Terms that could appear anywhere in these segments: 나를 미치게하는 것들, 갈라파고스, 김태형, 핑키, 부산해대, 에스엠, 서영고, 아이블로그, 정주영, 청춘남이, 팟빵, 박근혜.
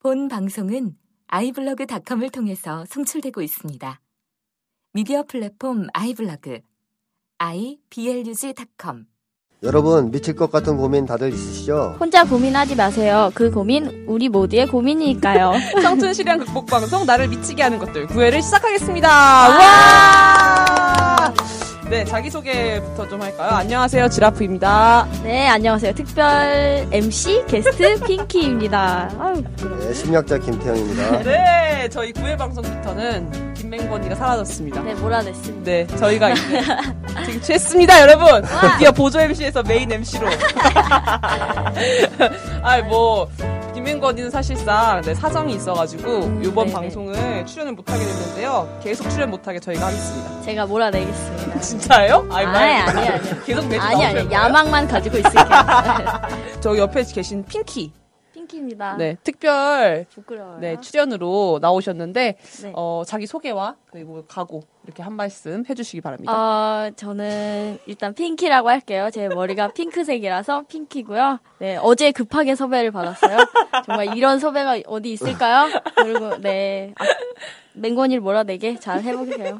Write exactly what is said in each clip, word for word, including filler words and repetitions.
본 방송은 아이블로그닷컴을 통해서 송출되고 있습니다. 미디어 플랫폼 아이블로그, 아이블로그 닷컴. 여러분, 미칠 것 같은 고민 다들 있으시죠? 혼자 고민하지 마세요. 그 고민 우리 모두의 고민이니까요. 청춘 실현 극복 방송 나를 미치게 하는 것들 구 회를 시작하겠습니다. 와! 네, 자기소개부터 좀 할까요? 안녕하세요, 지라프입니다. 네, 안녕하세요. 특별 엠씨 게스트 핑키입니다. 아유, 네, 심리학자 김태형입니다. 네, 저희 구 회 방송부터는 김맹건이가 사라졌습니다. 네, 몰아냈습니다. 네, 저희가 이제 지금 취했습니다, 여러분! 드디어 보조 엠씨에서 메인 엠씨로. 아이, 뭐. 김민건이는 사실상 네, 사정이 있어가지고 이번 네네. 방송을 출연을 못하게 됐는데요. 계속 출연 못하게 저희가 하겠습니다. 제가 몰아내겠습니다. 진짜요? 아니, 아니, 아니, 아니. 계속 매주 아니, 아니, 거예요? 야망만 가지고 있을게요. 저 옆에 계신 핑키. 핑키입니다. 네, 특별 부끄러워요. 네, 출연으로 나오셨는데 네. 어, 자기 소개와 그리고 각오 이렇게 한 말씀 해주시기 바랍니다. 어, 저는 일단 핑키라고 할게요. 제 머리가 핑크색이라서 핑키고요. 네, 어제 급하게 섭외를 받았어요. 정말 이런 섭외가 어디 있을까요? 그리고 네. 아, 맹건이를 몰아내게 잘 해보세요.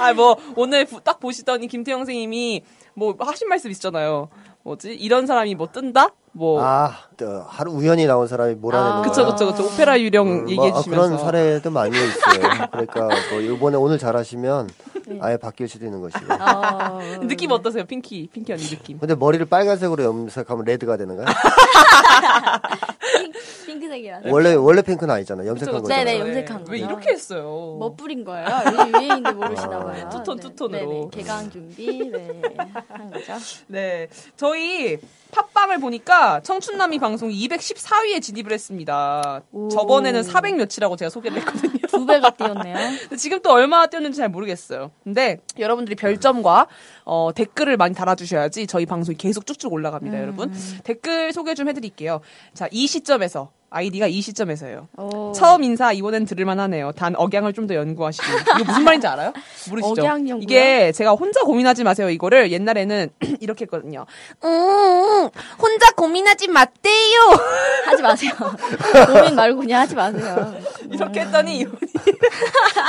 아, 뭐 오늘 부, 딱 보시더니 김태형 선생님이 뭐 하신 말씀 있잖아요. 뭐지? 이런 사람이 뭐 뜬다? 뭐. 아, 하루 우연히 나온 사람이 몰아내는 아~ 그쵸, 그쵸, 그쵸. 오페라 유령 음, 얘기해주시면서. 아, 그런 사례도 많이 있어요. 그러니까, 뭐, 이번에 오늘 잘하시면 아예 바뀔 수도 있는 것이고. 어... 느낌 어떠세요? 핑키, 핑키 언니 느낌. 근데 머리를 빨간색으로 염색하면 레드가 되는가요? 핑크색이라서. 원래, 원래 핑크는 아니잖아요. 염색한 거죠. 네네, 염색한 거. 왜 이렇게 했어요? 멋부린 거예요. 위에 있는데 모르시나 봐요. 투톤, 투톤으로. 개강 준비, 네. 한 거죠. 네. 저희 팟빵을 보니까 청춘남이 방송 이백십사 위에 진입을 했습니다. 오. 저번에는 사백 몇이라고 제가 소개를 했거든요. 두 배가 뛰었네요. 지금 또 얼마나 뛰었는지 잘 모르겠어요. 근데 여러분들이 별점과 어, 댓글을 많이 달아주셔야지 저희 방송이 계속 쭉쭉 올라갑니다. 음. 여러분 댓글 소개 좀 해드릴게요. 자, 이 시점에서 아이디가 이 시점에서예요. 오. 처음 인사 이번엔 들을만 하네요. 단 억양을 좀 더 연구하시고. 이거 무슨 말인지 알아요? 모르시죠? 억양 연구. 이게 제가 혼자 고민하지 마세요. 이거를 옛날에는 이렇게 했거든요. 음, 혼자 고민하지 마세요. 하지 마세요. 고민 말고 그냥 하지 마세요. 이렇게 했더니 이분이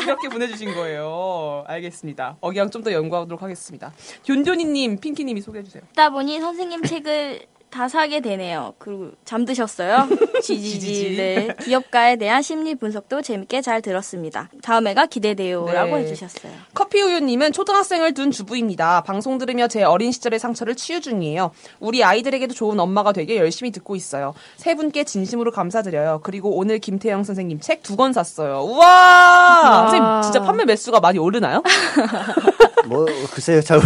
이렇게 보내주신 거예요. 알겠습니다. 억양 좀 더 연구하도록 하겠습니다. 돨돨이님, 핑키님이 소개해주세요. 듣다 보니 선생님 책을 다 사게 되네요. 그리고 잠드셨어요? 지지지. 네. 기업가에 대한 심리 분석도 재밌게 잘 들었습니다. 다음에가 기대돼요. 네. 라고 해주셨어요. 커피우유님은 초등학생을 둔 주부입니다. 방송 들으며 제 어린 시절의 상처를 치유 중이에요. 우리 아이들에게도 좋은 엄마가 되게 열심히 듣고 있어요. 세 분께 진심으로 감사드려요. 그리고 오늘 김태형 선생님 책 두 권 샀어요. 우와! 선생님 진짜 판매 매수가 많이 오르나요? 뭐 글쎄요. 잘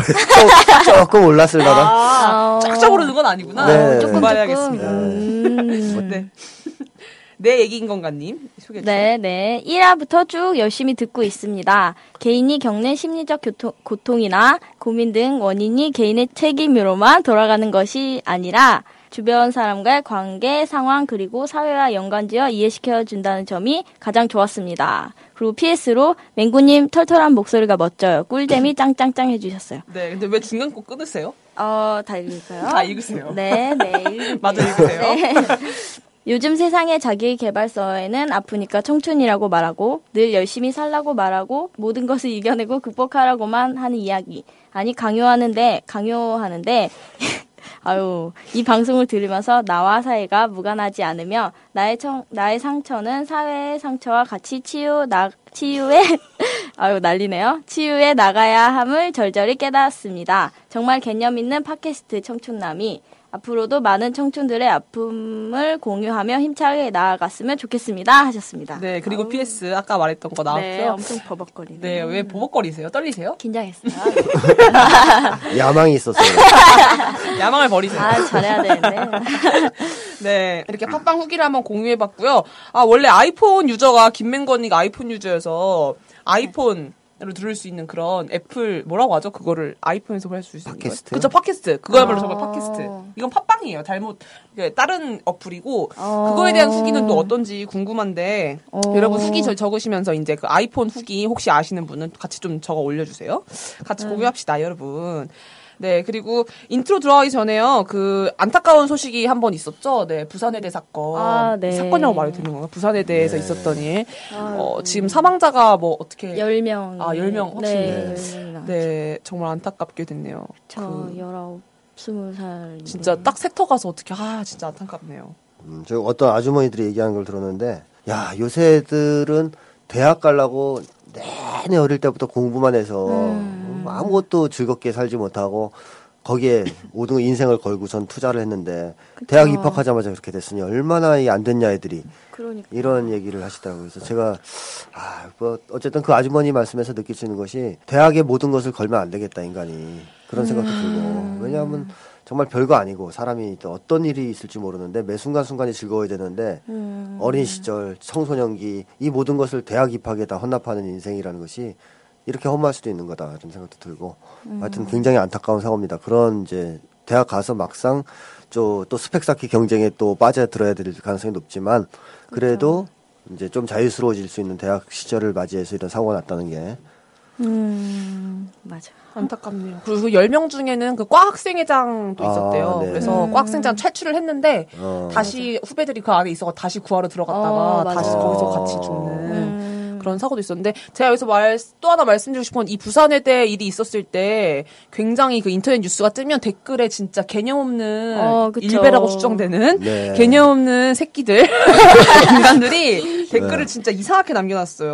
조금 올랐을까봐. 쫙쫙 오르는 건 아니구나. 네. 네. 조금 말해야겠습니다. 음... 네. 내 얘기인 건가님? 소개해 주세요. 네, 네. 일 화부터 쭉 열심히 듣고 있습니다. 개인이 겪는 심리적 교통, 고통이나 고민 등 원인이 개인의 책임으로만 돌아가는 것이 아니라 주변 사람과의 관계, 상황, 그리고 사회와 연관지어 이해시켜준다는 점이 가장 좋았습니다. 그리고 피에스로 맹구님 털털한 목소리가 멋져요. 꿀잼이 짱짱짱 해주셨어요. 네, 근데 왜 중간 꼭 끊으세요? 어, 다 읽을까요? 다 읽으세요. 네, 네. 읽을게요. 맞아, 읽으세요. 네. 요즘 세상의 자기계발서에는 아프니까 청춘이라고 말하고 늘 열심히 살라고 말하고 모든 것을 이겨내고 극복하라고만 하는 이야기. 아니, 강요하는데, 강요하는데... 아유, 이 방송을 들으면서 나와 사회가 무관하지 않으며 나의 청, 나의 상처는 사회의 상처와 같이 치유 나 치유에 아유 난리네요. 치유에 나가야 함을 절절히 깨달았습니다. 정말 개념 있는 팟캐스트 청춘남이 앞으로도 많은 청춘들의 아픔을 공유하며 힘차게 나아갔으면 좋겠습니다. 하셨습니다. 네, 그리고 아우. 피에스 아까 말했던 거 나왔죠? 네, 엄청 버벅거리네요. 네, 왜 버벅거리세요? 떨리세요? 긴장했어요. 야망이 있었어요. 야망을 버리세요. 아, 잘해야 되는데. 네, 이렇게 팟빵 후기를 한번 공유해봤고요. 아, 원래 아이폰 유저가 김맹건이가 아이폰 유저여서 아이폰 로 들을 수 있는 그런 애플 뭐라고 하죠? 그거를 아이폰에서 할 수 있는 팟캐스트. 그쵸, 팟캐스트. 그거야말로 정말 팟캐스트. 이건 팟빵이에요. 잘못 다른 어플이고 그거에 대한 후기는 또 어떤지 궁금한데 여러분 후기 적으시면서 이제 그 아이폰 후기 혹시 아시는 분은 같이 좀 적어 올려주세요. 같이 공유합시다, 여러분. 네, 그리고 인트로 들어가기 전에요. 그 안타까운 소식이 한번 있었죠. 네, 부산해대 사건. 아, 네. 사건이라고 말이 되는 건가? 부산해대에서 네. 있었더니 아, 어, 음. 지금 사망자가 뭐 어떻게 열 명. 아, 열 명 확실히. 네. 네. 네, 정말 안타깝게 됐네요. 그쵸, 열아홉, 스무 살. 진짜 딱 세터 가서 어떻게 아, 진짜 안타깝네요. 음, 저 어떤 아주머니들이 얘기하는 걸 들었는데 야, 요새 애들은 대학 가려고 내내 어릴 때부터 공부만 해서 음. 아무것도 즐겁게 살지 못하고 거기에 모든 인생을 걸고선 투자를 했는데 그쵸. 대학 입학하자마자 그렇게 됐으니 얼마나 안 됐냐 애들이 그러니까. 이런 얘기를 하시더라고요. 그래서 제가 아, 뭐 어쨌든 그 아주머니 말씀에서 느낄 수 있는 것이 대학에 모든 것을 걸면 안 되겠다 인간이 그런 생각도 음. 들고 왜냐하면 정말 별거 아니고 사람이 또 어떤 일이 있을지 모르는데 매 순간순간이 즐거워야 되는데 음. 어린 시절, 청소년기 이 모든 것을 대학 입학에 다 헌납하는 인생이라는 것이 이렇게 험할 수도 있는 거다 이런 생각도 들고 음. 하여튼 굉장히 안타까운 사고입니다. 그런 이제 대학 가서 막상 또, 또 스펙 쌓기 경쟁에 또 빠져들어야 될 가능성이 높지만 그래도 그렇죠. 이제 좀 자유스러워질 수 있는 대학 시절을 맞이해서 이런 사고가 났다는 게 음, 맞아. 안타깝네요. 그리고 열 명 중에는 그 과학생회장도 있었대요. 아, 네. 그래서 음. 과학생장 퇴출을 했는데, 어. 다시 맞아. 후배들이 그 안에 있어서 다시 구하러 들어갔다가, 어, 다시 거기서 같이 죽는 음. 그런 사고도 있었는데, 제가 여기서 말, 또 하나 말씀드리고 싶은 건 이 부산해대 일이 있었을 때, 굉장히 그 인터넷 뉴스가 뜨면 댓글에 진짜 개념 없는, 어, 일베라고 추정되는, 네. 개념 없는 새끼들, 인간들이, 댓글을 네. 진짜 이상하게 남겨놨어요.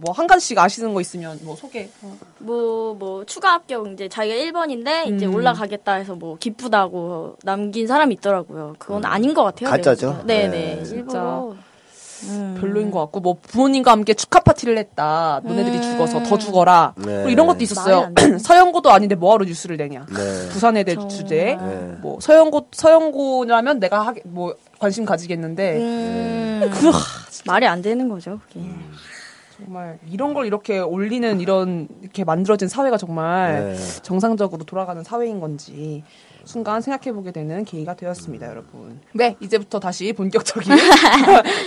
뭐, 한 가지씩 아시는 거 있으면, 뭐, 소개. 어. 뭐, 뭐, 추가 합격, 이제 자기가 일 번인데, 음. 이제 올라가겠다 해서 뭐, 기쁘다고 남긴 사람이 있더라고요. 그건 음. 아닌 것 같아요. 가짜죠? 네네. 네. 네. 진짜. 음. 별로인 것 같고, 뭐, 부모님과 함께 축하 파티를 했다. 너네들이 음. 죽어서 더 죽어라. 네. 이런 것도 있었어요. 서영고도 아닌데 뭐하러 뉴스를 내냐. 네. 부산해대 주제에. 네. 뭐, 서영고, 서영고라면 내가 하게, 뭐, 관심 가지겠는데. 음. 그, 말이 안 되는 거죠, 그게. 음. 정말 이런 걸 이렇게 올리는 이런 이렇게 만들어진 사회가 정말 네. 정상적으로 돌아가는 사회인 건지 순간 생각해보게 되는 계기가 되었습니다, 음. 여러분. 네, 이제부터 다시 본격적인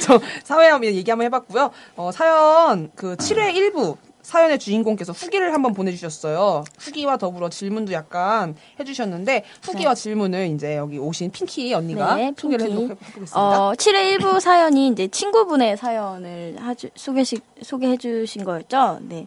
저 사회함 얘기 한번 해봤고요. 어, 사연 그 칠 회 일 부. 사연의 주인공께서 후기를 한번 보내주셨어요. 후기와 더불어 질문도 약간 해주셨는데 후기와 네. 질문을 이제 여기 오신 핑키 언니가 네, 소개를 핑키. 해보겠습니다. 어, 칠 회 일 부 사연이 이제 친구분의 사연을 하주, 소개시, 소개해주신 거였죠. 네.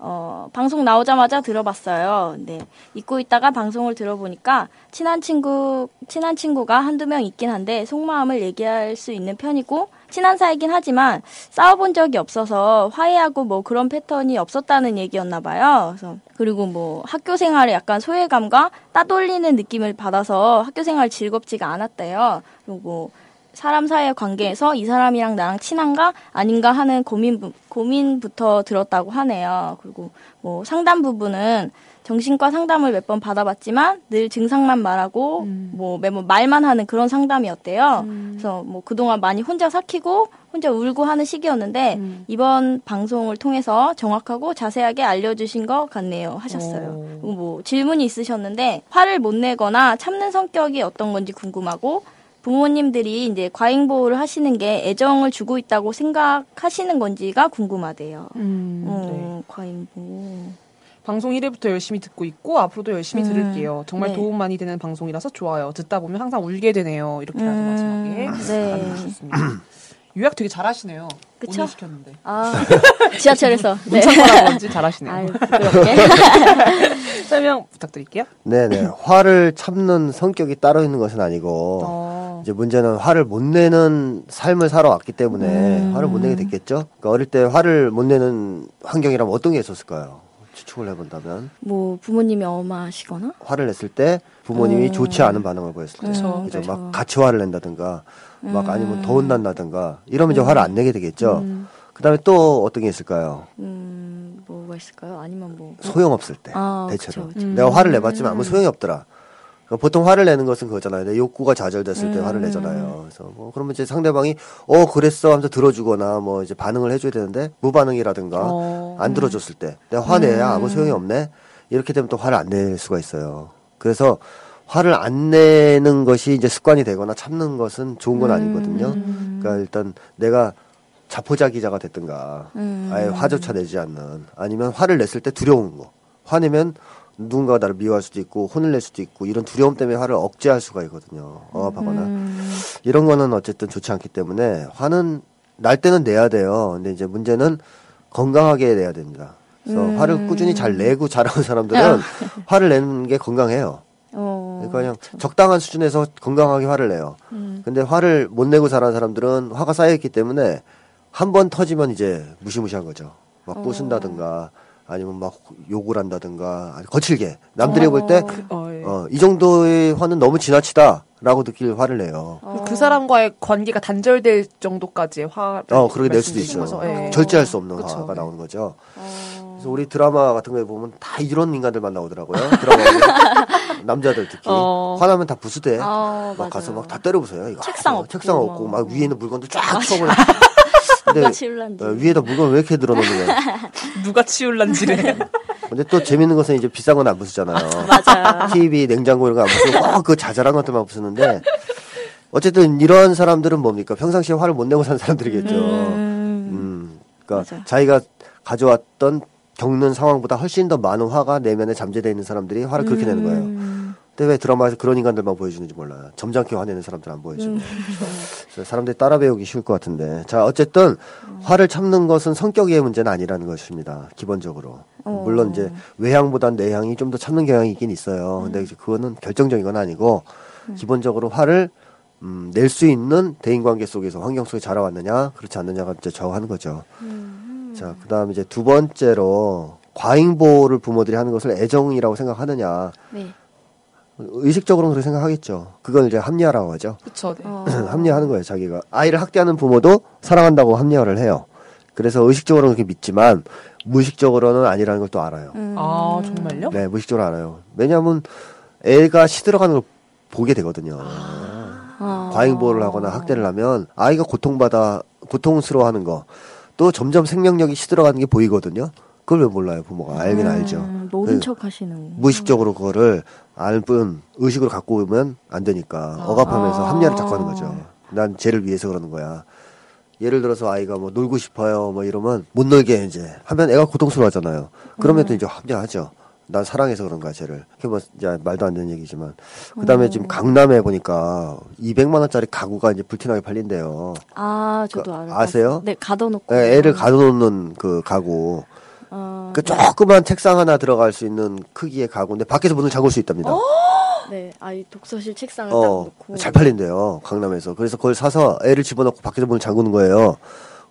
어, 방송 나오자마자 들어봤어요. 네. 잊고 있다가 방송을 들어보니까 친한 친구, 친한 친구가 한두 명 있긴 한데 속마음을 얘기할 수 있는 편이고 친한 사이긴 하지만 싸워본 적이 없어서 화해하고 뭐 그런 패턴이 없었다는 얘기였나 봐요. 그래서 그리고 뭐 학교 생활에 약간 소외감과 따돌리는 느낌을 받아서 학교 생활 즐겁지가 않았대요. 그리고 뭐 사람 사이의 관계에서 이 사람이랑 나랑 친한가 아닌가 하는 고민, 고민부터 들었다고 하네요. 그리고 뭐 상담 부분은 정신과 상담을 몇 번 받아봤지만 늘 증상만 말하고 음. 뭐 매번 말만 하는 그런 상담이었대요. 음. 그래서 뭐 그동안 많이 혼자 삭히고 혼자 울고 하는 시기였는데 음. 이번 방송을 통해서 정확하고 자세하게 알려주신 것 같네요 하셨어요. 그리고 뭐 질문이 있으셨는데 화를 못 내거나 참는 성격이 어떤 건지 궁금하고 부모님들이 이제 과잉 보호를 하시는 게 애정을 주고 있다고 생각하시는 건지가 궁금하대요. 음, 어, 네. 과잉 보호. 방송 일 회부터 열심히 듣고 있고 앞으로도 열심히 음, 들을게요. 정말 네. 도움 많이 되는 방송이라서 좋아요. 듣다 보면 항상 울게 되네요. 이렇게 해서 마지막에 감사드리겠습니다. 네. 요약 되게 잘하시네요. 그쵸? 오늘 시켰는데. 아, 지하철에서. 문창과라고 뭔지 잘하시네요. 아유, 부끄럽게. 설명 부탁드릴게요. 네네. 화를 참는 성격이 따로 있는 것은 아니고 어. 이제 문제는 화를 못 내는 삶을 살아왔기 때문에 음. 화를 못 내게 됐겠죠. 그러니까 어릴 때 화를 못 내는 환경이라면 어떤 게 있었을까요? 추측을 해본다면 뭐 부모님이 엄하시거나 화를 냈을 때 부모님이 음. 좋지 않은 반응을 보였을 때 그쵸, 그쵸. 그쵸. 막 같이 화를 낸다든가 음. 막 아니면 더 혼난다든가 이러면 음. 이제 화를 안 내게 되겠죠. 음. 그 다음에 또 어떤 게 있을까요? 음, 뭐가 있을까요? 아니면 뭐 소용없을 때 아, 대체로 그쵸, 그쵸. 내가 화를 내봤지만 아무 소용이 없더라. 보통 화를 내는 것은 그거잖아요. 내 욕구가 좌절됐을 때 음. 화를 내잖아요. 그래서 뭐 그러면 이제 상대방이 어 그랬어 하면서 들어주거나 뭐 이제 반응을 해줘야 되는데 무반응이라든가 어. 안 들어줬을 때 내가 화내야 음. 아무 소용이 없네 이렇게 되면 또 화를 안 낼 수가 있어요. 그래서 화를 안 내는 것이 이제 습관이 되거나 참는 것은 좋은 건 아니거든요. 그러니까 일단 내가 자포자기자가 됐든가 음. 아예 화조차 내지 않는 아니면 화를 냈을 때 두려운 거 화내면 누군가가 나를 미워할 수도 있고 혼을 낼 수도 있고 이런 두려움 때문에 화를 억제할 수가 있거든요. 억압하거나 음. 이런 거는 어쨌든 좋지 않기 때문에 화는 날 때는 내야 돼요. 근데 이제 문제는 건강하게 내야 됩니다. 그래서 음. 화를 꾸준히 잘 내고 잘하는 사람들은 화를 내는 게 건강해요. 어, 그러니까 그냥 그렇죠. 적당한 수준에서 건강하게 화를 내요. 음. 근데 화를 못 내고 잘하는 사람들은 화가 쌓여있기 때문에 한 번 터지면 이제 무시무시한 거죠. 막 부순다든가 아니면 막 욕을 한다든가 거칠게 남들이 어. 볼 때 어, 이 정도의 화는 너무 지나치다라고 느낄 화를 내요. 어. 그 사람과의 관계가 단절될 정도까지의 화를 어, 그렇게 낼 수도 있죠. 어. 절제할 수 없는 그쵸. 화가 나오는 거죠. 어. 그래서 우리 드라마 같은 거에 보면 다 이런 인간들만 나오더라고요. 드라마 남자들 특히 어. 화나면 다 부수대. 어, 막 맞아요. 가서 막 다 때려부숴요. 이거 책상 없고, 책상 없고 막 위에 있는 물건들 쫙 쳐버려. 근데 어, 위에다 물건 왜 이렇게 늘어놓는 거야? 누가 치울란지래. 근데 또 재밌는 것은 이제 비싼 건 안 부수잖아요. 맞아요. 티비, 냉장고 이런 거 안 부수고 꼭 그 자잘한 것들만 부수는데 어쨌든 이런 사람들은 뭡니까? 평상시에 화를 못 내고 사는 사람들이겠죠. 음, 음 그러니까 맞아요. 자기가 가져왔던 겪는 상황보다 훨씬 더 많은 화가 내면에 잠재되어 있는 사람들이 화를 그렇게 음. 내는 거예요. 근데 왜 드라마에서 그런 인간들만 보여주는지 몰라요. 점잖게 화내는 사람들 안 보여주고. 음. 사람들이 따라 배우기 쉬울 것 같은데. 자, 어쨌든 음. 화를 참는 것은 성격의 문제는 아니라는 것입니다. 기본적으로. 어. 물론 이제 외향보단 내향이 좀 더 참는 경향이 있긴 있어요. 음. 근데 이제 그거는 결정적인 건 아니고 음. 기본적으로 화를 음, 낼 수 있는 대인관계 속에서 환경 속에 자라왔느냐 그렇지 않느냐가 이제 좌우하는 거죠. 음. 자, 그 다음에 이제 두 번째로 과잉보호를 부모들이 하는 것을 애정이라고 생각하느냐. 네. 의식적으로는 그렇게 생각하겠죠. 그걸 이제 합리화라고 하죠. 그렇죠. 네. 합리화하는 거예요. 자기가 아이를 학대하는 부모도 사랑한다고 합리화를 해요. 그래서 의식적으로는 그렇게 믿지만 무의식적으로는 아니라는 걸 또 알아요. 음. 아 정말요? 네, 무의식적으로 알아요. 왜냐하면 애가 시들어가는 걸 보게 되거든요. 아. 과잉 보호를 하거나 학대를 하면 아이가 고통받아 고통스러워하는 거, 또 점점 생명력이 시들어가는 게 보이거든요. 그걸 왜 몰라요, 부모가. 알긴 음, 알죠. 모른 척 하시는. 무의식적으로 그거를 알 뿐, 의식으로 갖고 오면 안 되니까. 아. 억압하면서 합리화를 자꾸 하는 거죠. 난 쟤를 위해서 그러는 거야. 예를 들어서 아이가 뭐 놀고 싶어요, 뭐 이러면 못 놀게 이제 하면 애가 고통스러워 하잖아요. 그러면 음. 또 이제 합리화하죠. 난 사랑해서 그런 거야, 쟤를. 그게 뭐, 야, 말도 안 되는 얘기지만. 그 다음에 음. 지금 강남에 보니까 이백만 원짜리 가구가 이제 불티나게 팔린대요. 아, 저도 알아요. 아세요? 네, 가둬놓고. 네, 애를 가둬놓는 그 가구. 어, 그 네. 조그만 책상 하나 들어갈 수 있는 크기의 가구인데 밖에서 문을 잠글 수 있답니다. 네, 아이 독서실 책상을 딱 어, 놓고 잘 팔린대요, 강남에서. 그래서 그걸 사서 애를 집어넣고 밖에서 문을 잠그는 거예요.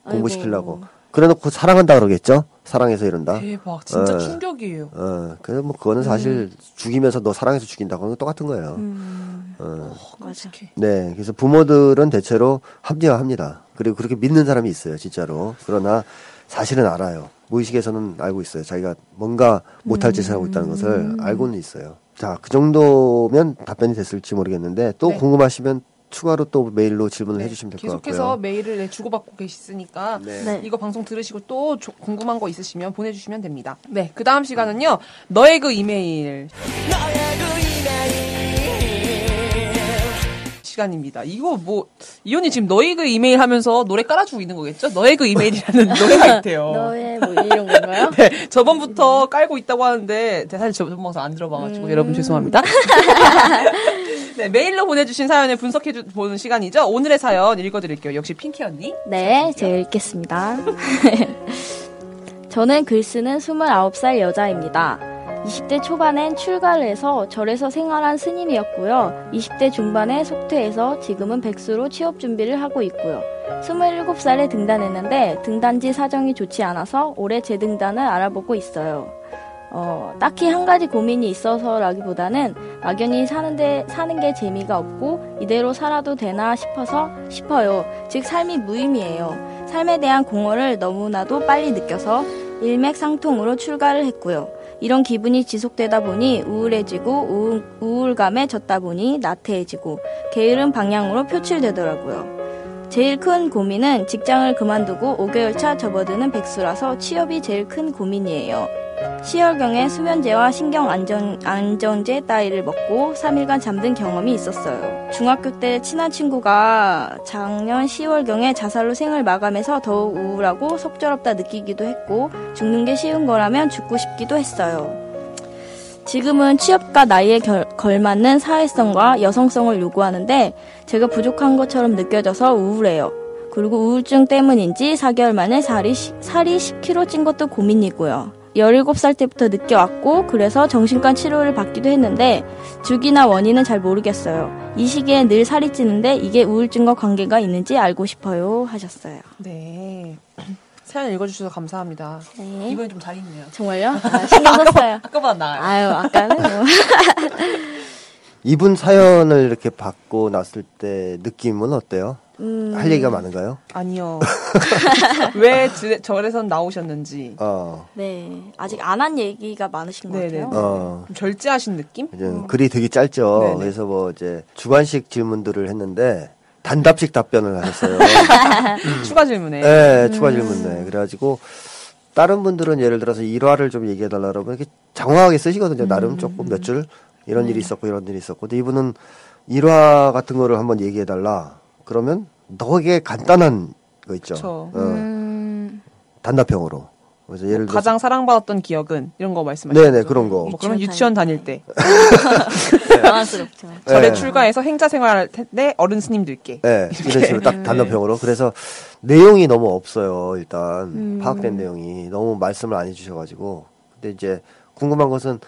공부시키려고. 그래놓고 사랑한다 그러겠죠? 사랑해서 이런다. 대박, 진짜 어, 충격이에요. 어, 그래서 뭐 그거는 사실 음. 죽이면서 너 사랑해서 죽인다 그런 거 똑같은 거예요. 음. 어, 어, 맞아. 네, 그래서 부모들은 대체로 합리화합니다. 그리고 그렇게 믿는 사람이 있어요, 진짜로. 그러나 사실은 알아요. 무의식에서는 알고 있어요. 자기가 뭔가 못할 짓을 하고 있다는 것을 알고는 있어요. 자, 그 정도면 답변이 됐을지 모르겠는데 또 네. 궁금하시면 추가로 또 메일로 질문을 네. 해주시면 될 것 같고요. 계속해서 메일을 네, 주고받고 계시니까 네. 네. 이거 방송 들으시고 또 조, 궁금한 거 있으시면 보내주시면 됩니다. 네, 그 다음 시간은요. 너의 그 이메일. 너의 그 이메일. 시간입니다. 이거 뭐 이현이 지금 너의 그 이메일 하면서 노래 깔아주고 있는 거겠죠? 너의 그 이메일이라는 노래가 있대요. 너의 뭐 이런 건가요? 네, 저번부터 깔고 있다고 하는데 사실 저번 방송 안 들어봐가지고 음... 여러분 죄송합니다. 네, 메일로 보내주신 사연을 분석해 보는 시간이죠. 오늘의 사연 읽어드릴게요. 역시 핑키 언니. 네, 제가 읽겠습니다. 저는 글 쓰는 스물아홉 살 여자입니다. 이십 대 초반엔 출가를 해서 절에서 생활한 스님이었고요. 이십 대 중반에 속퇴해서 지금은 백수로 취업 준비를 하고 있고요. 스물일곱 살에 등단했는데 등단지 사정이 좋지 않아서 올해 재등단을 알아보고 있어요. 어, 딱히 한 가지 고민이 있어서라기보다는 막연히 사는데, 사는 게 재미가 없고 이대로 살아도 되나 싶어서 싶어요. 즉 삶이 무의미해요. 삶에 대한 공허를 너무나도 빨리 느껴서 일맥상통으로 출가를 했고요. 이런 기분이 지속되다 보니 우울해지고 우울, 우울감에 젖다 보니 나태해지고 게으른 방향으로 표출되더라고요. 제일 큰 고민은 직장을 그만두고 오 개월차 접어드는 백수라서 취업이 제일 큰 고민이에요. 시월경에 수면제와 신경안정, 안정제 따위를 먹고 삼 일간 잠든 경험이 있었어요. 중학교 때 친한 친구가 작년 시월경에 자살로 생을 마감해서 더욱 우울하고 속절없다 느끼기도 했고 죽는 게 쉬운 거라면 죽고 싶기도 했어요. 지금은 취업과 나이에 결, 걸맞는 사회성과 여성성을 요구하는데 제가 부족한 것처럼 느껴져서 우울해요. 그리고 우울증 때문인지 사 개월 만에 살이, 살이 십 킬로그램 찐 것도 고민이고요. 열일곱 살 때부터 느껴왔고 그래서 정신과 치료를 받기도 했는데 주기나 원인은 잘 모르겠어요. 이 시기에 늘 살이 찌는데 이게 우울증과 관계가 있는지 알고 싶어요 하셨어요. 네. 사연 읽어주셔서 감사합니다. 네. 이번엔 좀 잘 읽네요. 정말요? 아, 신경 썼어요. 아까보다 나아요. 아유, 아까는 뭐. 이분 사연을 이렇게 받고 났을 때 느낌은 어때요? 음... 할 얘기가 많은가요? 아니요. 왜 절에선 나오셨는지. 어. 네. 아직 안 한 얘기가 많으신 것 네네. 같아요. 어. 좀 절제하신 느낌? 어. 글이 되게 짧죠. 네네. 그래서 뭐 이제 주관식 질문들을 했는데 단답식 답변을 하셨어요. 추가 질문에. 네, 음. 추가 질문에. 그래가지고 다른 분들은 예를 들어서 일화를 좀 얘기해달라 그러면 이렇게 장황하게 쓰시거든요. 음. 나름 조금 몇 줄 이런 음. 일이 있었고 이런 일이 있었고. 근데 이분은 일화 같은 거를 한번 얘기해달라. 그러면 되게 간단한 거 있죠. 그렇죠. 어. 음. 단답형으로. 그래서 예를 들어서 가장 사랑받았던 기억은 이런 거 말씀하시죠. 네네 그런 거. 뭐 그러면 유치원 다닐 때. 당황스럽죠. 절에 출가해서 행자 생활할 때 어른 스님들께. 네 이런 식으로 딱 단답형으로. 그래서 내용이 너무 없어요. 일단 음. 파악된 내용이 너무 말씀을 안 해주셔가지고. 근데 이제 궁금한 것은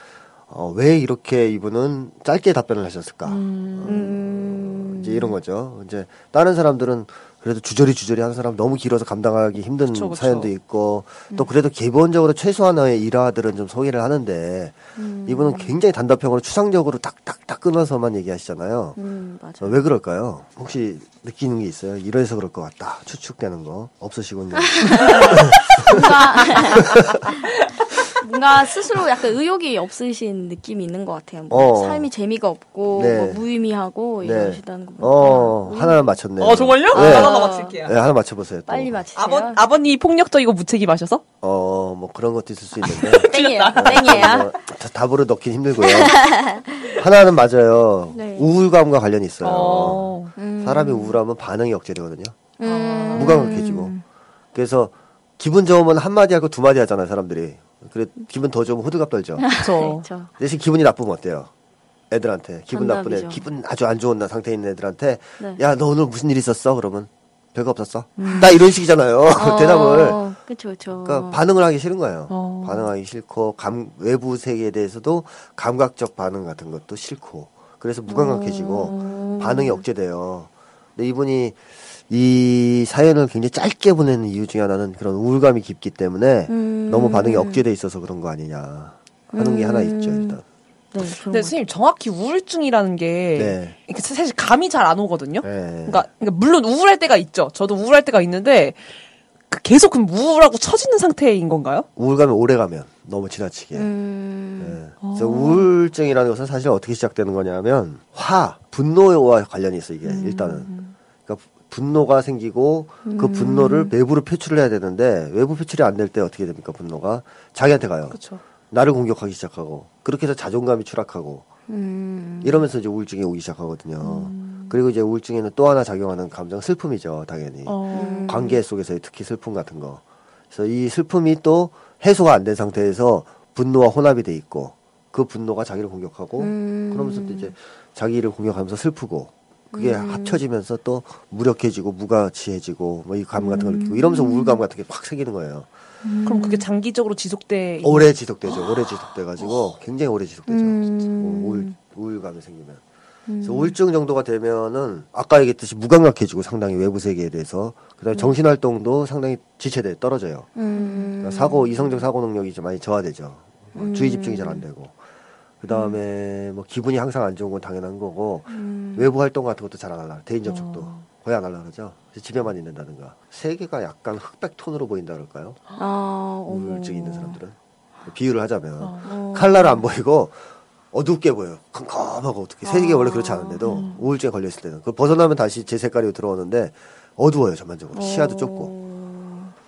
어, 왜 이렇게 이분은 짧게 답변을 하셨을까. 음. 음. 이제 이런 거죠. 이제 다른 사람들은. 그래도 주저리 주저리 하는 사람 너무 길어서 감당하기 힘든 그쵸, 그쵸. 사연도 있고 또 그래도 기본적으로 최소한의 일화들은 좀 소개를 하는데 음. 이분은 굉장히 단답형으로 추상적으로 딱딱딱 끊어서만 얘기하시잖아요. 음, 맞아요. 어, 왜 그럴까요? 혹시 느끼는 게 있어요? 이래서 그럴 것 같다. 추측되는 거 없으시군요. 뭔가, 뭔가 스스로 약간 의욕이 없으신 느낌이 있는 것 같아요. 뭐, 삶이 재미가 없고 네. 뭐 무의미하고 이러시다는 거. 네. 어, 하나만 맞췄네요. 어, 정말요? 네. 아, 하나 맞힐게요. 네, 하나 맞춰보세요. 또. 빨리 맞히세요. 아버, 아버님이 폭력적이고 무책임하셔서? 어, 뭐 그런 것도 있을 수 있는데. 땡이에요. 어, 땡이에요. 답으로 넣긴 힘들고요. 하나는 맞아요. 네. 우울감과 관련이 있어요. 어. 음. 사람이 우울하면 반응이 억제되거든요. 음. 무감각해지고. 그래서 기분 좋으면 한마디 하고 두마디 하잖아요, 사람들이. 그래, 기분 더 좋으면 호들갑 떨죠. 그렇죠. 대신 기분이 나쁘면 어때요? 애들한테 기분 나쁜 애 기분 아주 안 좋은 상태에 있는 애들한테 네. 야, 너 오늘 무슨 일 있었어? 그러면 별거 없었어? 음. 나 이런 식이잖아요. 어, 대답을 그쵸, 그쵸. 그러니까 반응을 하기 싫은 거예요. 어. 반응하기 싫고 감, 외부 세계에 대해서도 감각적 반응 같은 것도 싫고 그래서 무감각해지고 어. 반응이 억제돼요. 근데 이분이 이 사연을 굉장히 짧게 보내는 이유 중에 하나는 그런 우울감이 깊기 때문에 음. 너무 반응이 억제돼 있어서 그런 거 아니냐 하는 음. 게 하나 있죠. 일단 네, 근데 선생님 정확히 우울증이라는 게 네. 사실 감이 잘 안 오거든요. 네. 그러니까, 그러니까 물론 우울할 때가 있죠. 저도 우울할 때가 있는데 계속 그럼 우울하고 처지는 상태인 건가요? 우울감이 오래가면 너무 지나치게. 음... 네. 그래서 우울증이라는 것은 사실 어떻게 시작되는 거냐면 화, 분노와 관련이 있어 이게 음... 일단은. 그러니까 분노가 생기고 그 음... 분노를 외부로 표출을 해야 되는데 외부 표출이 안 될 때 어떻게 됩니까? 분노가 자기한테 가요. 그렇죠. 나를 공격하기 시작하고 그렇게 해서 자존감이 추락하고 음. 이러면서 이제 우울증이 오기 시작하거든요. 음. 그리고 이제 우울증에는 또 하나 작용하는 감정 슬픔이죠, 당연히. 음. 관계 속에서의 특히 슬픔 같은 거. 그래서 이 슬픔이 또 해소가 안 된 상태에서 분노와 혼합이 돼 있고 그 분노가 자기를 공격하고 음. 그러면서 또 이제 자기를 공격하면서 슬프고 그게 음. 합쳐지면서 또 무력해지고 무가치해지고 뭐 이 감 같은 걸 느끼고 이러면서 우울감 같은 게 확 생기는 거예요. 음. 그럼 그게 장기적으로 지속돼 오래 지속되죠. 오래 지속돼가지고 굉장히 오래 지속되죠. 음. 우울, 우울감이 생기면 음. 그래서 우울증 정도가 되면은 아까 얘기했듯이 무감각해지고 상당히 외부 세계에 대해서 그다음에 음. 정신활동도 상당히 지체돼 떨어져요. 음. 그러니까 사고 이성적 사고 능력이 좀 많이 저하되죠. 음. 주의 집중이 잘 안 되고 그다음에 음. 뭐 기분이 항상 안 좋은 건 당연한 거고 음. 외부 활동 같은 것도 잘 안 하려고 대인 접촉도 어. 거의 안 하려고 그러죠. 집에만 있는다든가 세계가 약간 흑백 톤으로 보인다 그럴까요? 아, 우울증 있는 사람들은 비유를 하자면 아, 칼라를 안 보이고 어둡게 보여요. 컴컴하고 어둡게 아, 세계 원래 그렇지 않은데도 음. 우울증에 걸려있을 때는 그 벗어나면 다시 제 색깔이 들어오는데 어두워요. 전반적으로 시야도 좁고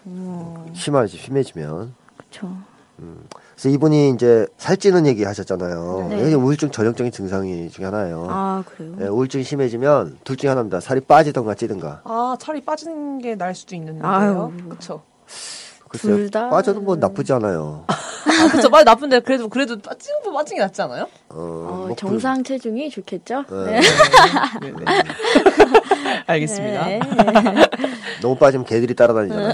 음. 심하지 심해지면 그렇죠. 음. 그래서 이분이 이제 살찌는 얘기 하셨잖아요. 네. 이게 우울증 전형적인 증상이 중에 하나예요. 아, 그래요? 네, 우울증이 심해지면 둘 중에 하나입니다. 살이 빠지던가 찌든가. 아, 살이 빠지는 게 날 수도 있는데요. 그렇죠. 둘 다 빠져는 건 나쁘지 않아요. 아, 그렇죠. 많이 나쁜데 그래도 그래도 빠진 거 빠진 게 낫지 않아요? 어, 어 뭐 정상 그... 체중이 좋겠죠? 네. 네. 네, 네. 알겠습니다. 네. 너무 빠지면 개들이 따라다니잖아요.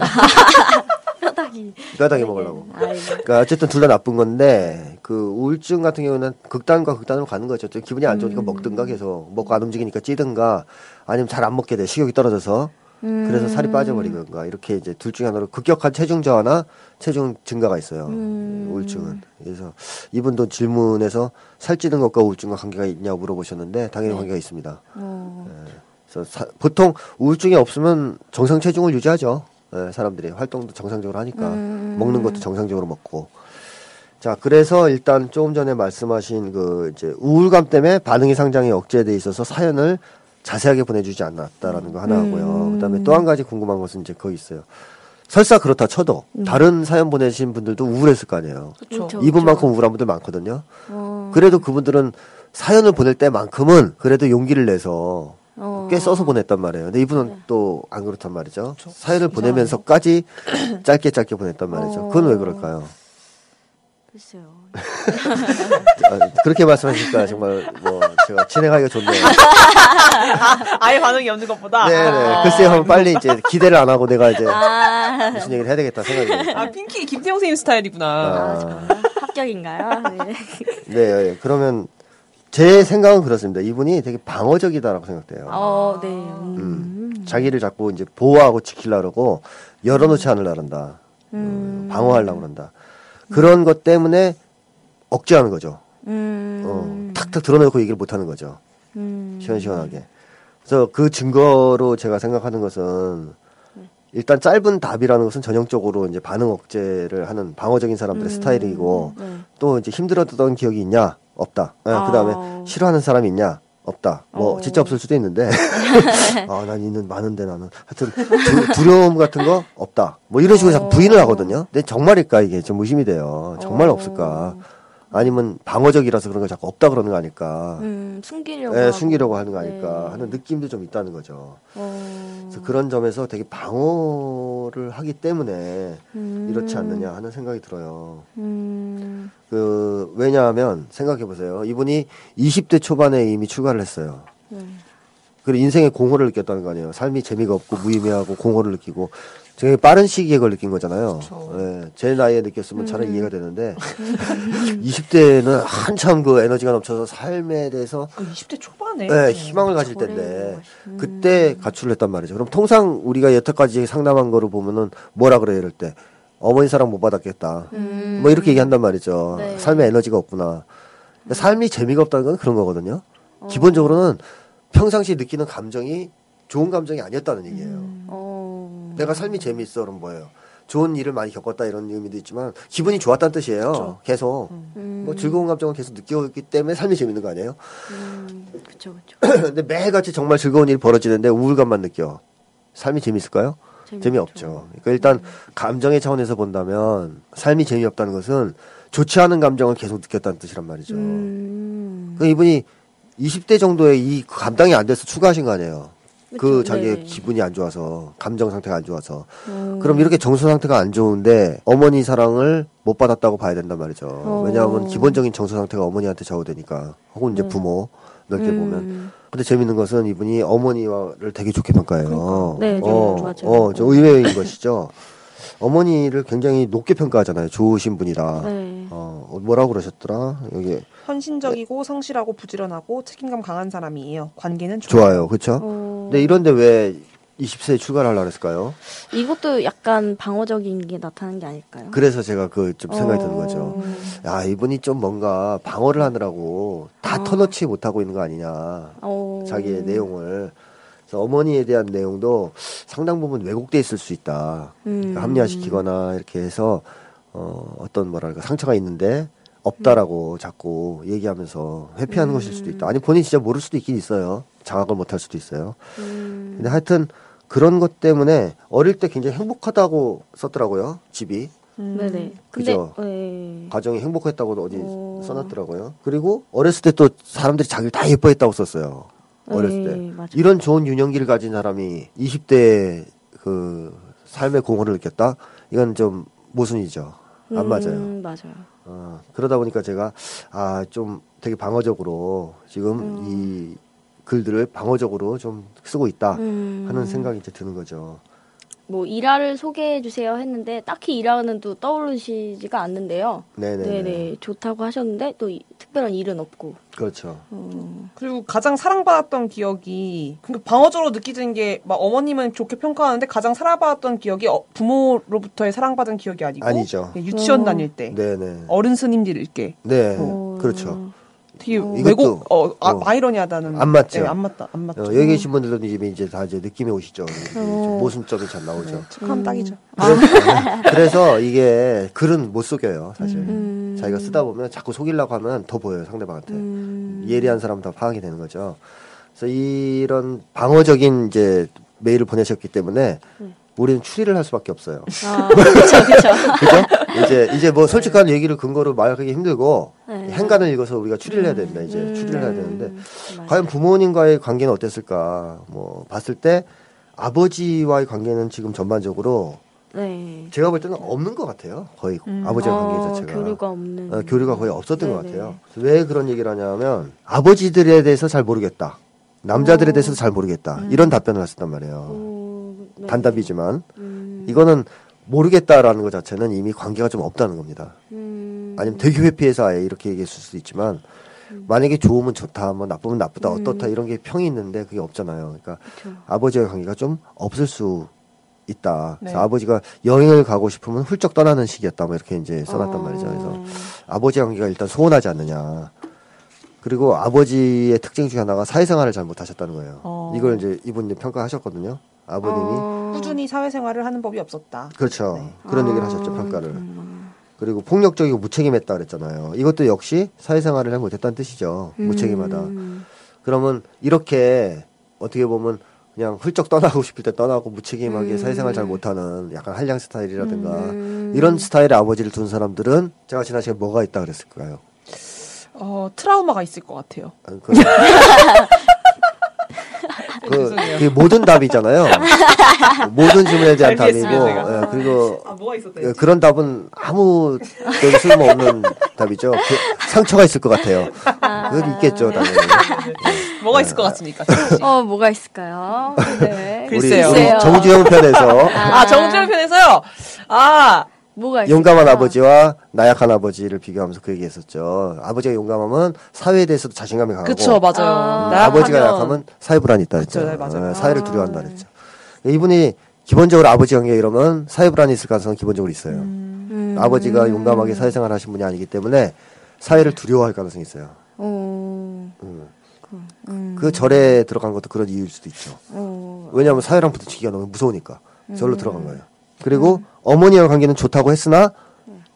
뼈다귀. 뼈다귀 먹으려고. 아이고. 그러니까 어쨌든 둘 다 나쁜 건데 그 우울증 같은 경우는 극단과 극단으로 가는 거죠. 기분이 안 좋으니까 음. 먹든가 계속 먹고 안 움직이니까 찌든가 아니면 잘 안 먹게 돼 식욕이 떨어져서. 음. 그래서 살이 빠져버리거나 이렇게 이제 둘 중에 하나로 급격한 체중 저하나 체중 증가가 있어요. 음. 우울증은. 그래서 이분도 질문에서 살찌는 것과 우울증과 관계가 있냐고 물어보셨는데 당연히 네. 관계가 있습니다. 어. 예. 그래서 사, 보통 우울증이 없으면 정상 체중을 유지하죠. 예, 사람들이 활동도 정상적으로 하니까 음. 먹는 것도 정상적으로 먹고. 자, 그래서 일단 조금 전에 말씀하신 그 이제 우울감 때문에 반응이 상당히 억제돼 있어서 사연을 자세하게 보내주지 않았다라는 거 하나 하고요. 음. 그다음에 또 한 가지 궁금한 것은 이제 그거 있어요. 설사 그렇다 쳐도 음. 다른 사연 보내신 분들도 우울했을 거 아니에요. 그쵸. 이분만큼 우울한 분들 많거든요. 어. 그래도 그분들은 사연을 보낼 때만큼은 그래도 용기를 내서 어. 꽤 써서 보냈단 말이에요. 근데 이분은 네. 또 안 그렇단 말이죠. 그쵸. 사연을 보내면서까지 짧게 짧게 보냈단 말이죠. 어. 그건 왜 그럴까요? 글쎄요. 그렇게 말씀하시니까 정말 뭐 제가 진행하기가 좋네요. 아, 아예 반응이 없는 것보다. 네네. 아, 글쎄요 하면 빨리 이제 기대를 안 하고 내가 이제 아, 무슨 얘기를 해야 되겠다 생각이. 아 핑키 김태형 선생님 스타일이구나. 아, 정말 합격인가요? 네. 네, 네. 그러면 제 생각은 그렇습니다. 이분이 되게 방어적이다라고 생각돼요. 어, 네. 음. 음. 자기를 자꾸 이제 보호하고 지키려고 하고 열어놓지 않으려고 한다. 음. 음, 방어하려고 한다. 그런 것 때문에 억제하는 거죠. 음. 어, 탁탁 드러내고 얘기를 못 하는 거죠. 음. 시원시원하게. 그래서 그 증거로 제가 생각하는 것은 일단 짧은 답이라는 것은 전형적으로 이제 반응 억제를 하는 방어적인 사람들의 음. 스타일이고 네. 또 이제 힘들었던 기억이 있냐? 없다. 네, 그 다음에 싫어하는 사람이 있냐? 없다. 뭐, 오. 진짜 없을 수도 있는데. 아, 난 있는, 많은데 나는. 하여튼, 두, 두려움 같은 거? 없다. 뭐, 이런 식으로 오. 자꾸 부인을 하거든요. 근데 정말일까, 이게? 좀 의심이 돼요. 정말 오. 없을까? 아니면 방어적이라서 그런 걸 자꾸 없다 그러는 거 아닐까? 음, 숨기려고. 네, 숨기려고 하는 거 아닐까? 네. 하는 느낌도 좀 있다는 거죠. 오. 그래서 그런 점에서 되게 방어를 하기 때문에 음. 이렇지 않느냐 하는 생각이 들어요. 음. 그, 왜냐하면, 생각해보세요. 이분이 이십 대 초반에 이미 출가를 했어요. 음. 그리고 인생의 공허를 느꼈다는 거 아니에요. 삶이 재미가 없고 무의미하고 공허를 느끼고 되게 빠른 시기에 그걸 느낀 거잖아요. 예, 제 나이에 느꼈으면 차라리 음. 이해가 되는데 이십 대에는 한참 그 에너지가 넘쳐서 삶에 대해서 그 이십 대 초반에 예, 희망을 가질 때인데 음. 그때 가출을 했단 말이죠. 그럼 통상 우리가 여태까지 상담한 거를 보면은 뭐라 그래요 이럴 때 어머니 사랑 못 받았겠다. 음. 뭐 이렇게 얘기한단 말이죠. 네. 삶에 에너지가 없구나. 근데 삶이 재미가 없다는 건 그런 거거든요. 어. 기본적으로는 평상시 느끼는 감정이 좋은 감정이 아니었다는 얘기예요. 음. 어. 내가 삶이 재미있어 그럼 뭐예요? 좋은 일을 많이 겪었다 이런 의미도 있지만 기분이 좋았다는 뜻이에요. 그쵸. 계속 음. 뭐 즐거운 감정을 계속 느꼈기 때문에 삶이 재밌는 거 아니에요? 그렇죠, 음. 그렇죠. 근데 매일같이 정말 즐거운 일이 벌어지는데 우울감만 느껴. 삶이 재미있을까요? 재미없죠. 그러니까 일단 감정의 차원에서 본다면 삶이 재미없다는 것은 좋지 않은 감정을 계속 느꼈다는 뜻이란 말이죠. 음. 그러니까 이분이 이십 대 정도에 이 감당이 안 돼서 추가하신 거 아니에요. 그쵸? 그 자기의 네. 기분이 안 좋아서 감정 상태가 안 좋아서 음. 그럼 이렇게 정서 상태가 안 좋은데 어머니 사랑을 못 받았다고 봐야 된단 말이죠. 어. 왜냐하면 기본적인 정서 상태가 어머니한테 좌우되니까 혹은 이제 음. 부모 넓게 음. 보면. 근데 재밌는 것은 이분이 어머니를 되게 좋게 평가해요. 그러니까. 네, 어, 맞아요. 어, 좀 의외인 것이죠. 어머니를 굉장히 높게 평가하잖아요. 좋으신 분이라. 네. 어, 뭐라고 그러셨더라? 여기 헌신적이고 성실하고 부지런하고 책임감 강한 사람이에요. 관계는 좋아요. 좋아요. 그렇죠? 어... 근데 이런데 왜 이십 세에 출가를 하려고 했을까요? 이것도 약간 방어적인 게 나타난 게 아닐까요? 그래서 제가 그 좀 생각이 어... 드는 거죠. 야, 이분이 좀 뭔가 방어를 하느라고 다 어... 터놓지 못하고 있는 거 아니냐. 어... 자기의 내용을. 그래서 어머니에 대한 내용도 상당 부분 왜곡돼 있을 수 있다. 음... 그러니까 합리화시키거나 이렇게 해서 어, 어떤 뭐랄까 상처가 있는데 없다라고 음. 자꾸 얘기하면서 회피하는 음. 것일 수도 있다. 아니 본인이 진짜 모를 수도 있긴 있어요. 자각을 못할 수도 있어요. 음. 근데 하여튼 그런 것 때문에 어릴 때 굉장히 행복하다고 썼더라고요. 집이. 음. 네네. 그죠? 근데, 가정이 행복했다고 어디 오. 써놨더라고요. 그리고 어렸을 때 또 사람들이 자기를 다 예뻐했다고 썼어요. 어렸을 때. 에이, 이런 좋은 유년기를 가진 사람이 이십 대에 그 삶의 공허를 느꼈다? 이건 좀 모순이죠. 안 음, 맞아요. 맞아요. 어, 그러다 보니까 제가 아, 좀 되게 방어적으로 지금 음. 이 글들을 방어적으로 좀 쓰고 있다 음. 하는 생각이 이제 드는 거죠. 뭐 일화를 소개해 주세요 했는데 딱히 일화는 또 떠오르시지가 않는데요. 네네. 네네. 좋다고 하셨는데 또 이, 특별한 일은 없고. 그렇죠. 음. 그리고 가장 사랑받았던 기억이 그러니까 방어적으로 느끼는 게 막 어머님은 좋게 평가하는데 가장 사랑받았던 기억이 어, 부모로부터의 사랑받은 기억이 아니고 아니죠. 유치원 어. 다닐 때. 네네. 어른 스님들께. 네. 어. 그렇죠. 되게 어. 왜곡, 어, 아, 어. 아이러니하다는. 안 맞죠. 네, 안 맞다, 안 맞죠. 어, 여기 계신 분들도 이제, 이제 다 이제 느낌이 오시죠. 어. 모순점이 잘 나오죠. 착한 음. 딱이죠. 그래서, 아. 그래서 이게 글은 못 속여요, 사실. 음. 자기가 쓰다 보면 자꾸 속이려고 하면 더 보여요, 상대방한테. 음. 예리한 사람은 다 파악이 되는 거죠. 그래서 이런 방어적인 이제 메일을 보내셨기 때문에 음. 우리는 추리를 할 수밖에 없어요. 아, 그렇죠, 그렇죠. 그죠? 이제 이제 뭐 솔직한 네. 얘기를 근거로 말하기 힘들고 네. 행간을 읽어서 우리가 추리를 해야 됩니다. 이제 음, 추리를 해야 되는데 맞아요. 과연 부모님과의 관계는 어땠을까? 뭐 봤을 때 아버지와의 관계는 지금 전반적으로 네. 제가 볼 때는 없는 것 같아요. 거의 음. 아버지와의 관계 어, 자체가 교류가 없는 어, 교류가 거의 없었던 네네. 것 같아요. 왜 그런 얘기를 하냐면 아버지들에 대해서 잘 모르겠다, 남자들에 오. 대해서도 잘 모르겠다 음. 이런 답변을 하셨단 말이에요. 오. 네. 단답이지만 음. 이거는 모르겠다라는 것 자체는 이미 관계가 좀 없다는 겁니다. 음. 아니면 되게 회피해서 아예 이렇게 얘기했을 수도 있지만 음. 만약에 좋으면 좋다, 뭐 나쁘면 나쁘다, 음. 어떻다 이런 게 평이 있는데 그게 없잖아요. 그러니까 그쵸. 아버지와의 관계가 좀 없을 수 있다. 네. 그래서 아버지가 여행을 가고 싶으면 훌쩍 떠나는 시기였다, 뭐 이렇게 이제 써놨단 어. 말이죠. 그래서 아버지의 관계가 일단 소원하지 않느냐. 그리고 아버지의 특징 중에 하나가 사회생활을 잘 못하셨다는 거예요. 어. 이걸 이제 이분이 평가하셨거든요. 아버님이 어... 꾸준히 사회생활을 하는 법이 없었다. 그렇죠. 네. 그런 얘기를 아... 하셨죠, 평가를. 음... 그리고 폭력적이고 무책임했다 그랬잖아요. 이것도 역시 사회생활을 잘 못했다는 뜻이죠. 음... 무책임하다. 그러면 이렇게 어떻게 보면 그냥 훌쩍 떠나고 싶을 때 떠나고 무책임하게 음... 사회생활 잘 못하는 약간 한량 스타일이라든가 음... 이런 스타일의 아버지를 둔 사람들은 제가 지난 시간에 뭐가 있다 그랬을까요? 어, 트라우마가 있을 것 같아요. 아, 그건... 그, 그게 모든 답이잖아요. 모든 질문에 대한 답이고, 예, 그리고 아, 뭐가 예, 그런 답은 아무 쓸모없는 답이죠. 그, 상처가 있을 것 같아요. 아, 그건 있겠죠, 당연히. 예. 뭐가 있을 것 같습니까? 어, 뭐가 있을까요? 네. 글쎄요. 우리, 우리 정주영 편에서. 아, 정주영 편에서요? 아. 뭐가 용감한 아버지와 나약한 아버지를 비교하면서 그 얘기했었죠. 아버지가 용감하면 사회에 대해서도 자신감이 강하고, 그렇죠, 맞아요. 음, 아버지가 나약하면 사회 불안이 있다 그랬죠. 네, 맞아요. 사회를 두려워한다 그랬죠. 이분이 기본적으로 아버지 관계 이러면 사회 불안이 있을 가능성은 기본적으로 있어요. 음. 아버지가 용감하게 사회생활을 하신 분이 아니기 때문에 사회를 두려워할 가능성이 있어요. 음. 음. 음. 그 절에 들어간 것도 그런 이유일 수도 있죠. 음. 왜냐하면 사회랑 부딪히기가 너무 무서우니까 절로 음. 들어간 거예요. 그리고 음. 어머니와 관계는 좋다고 했으나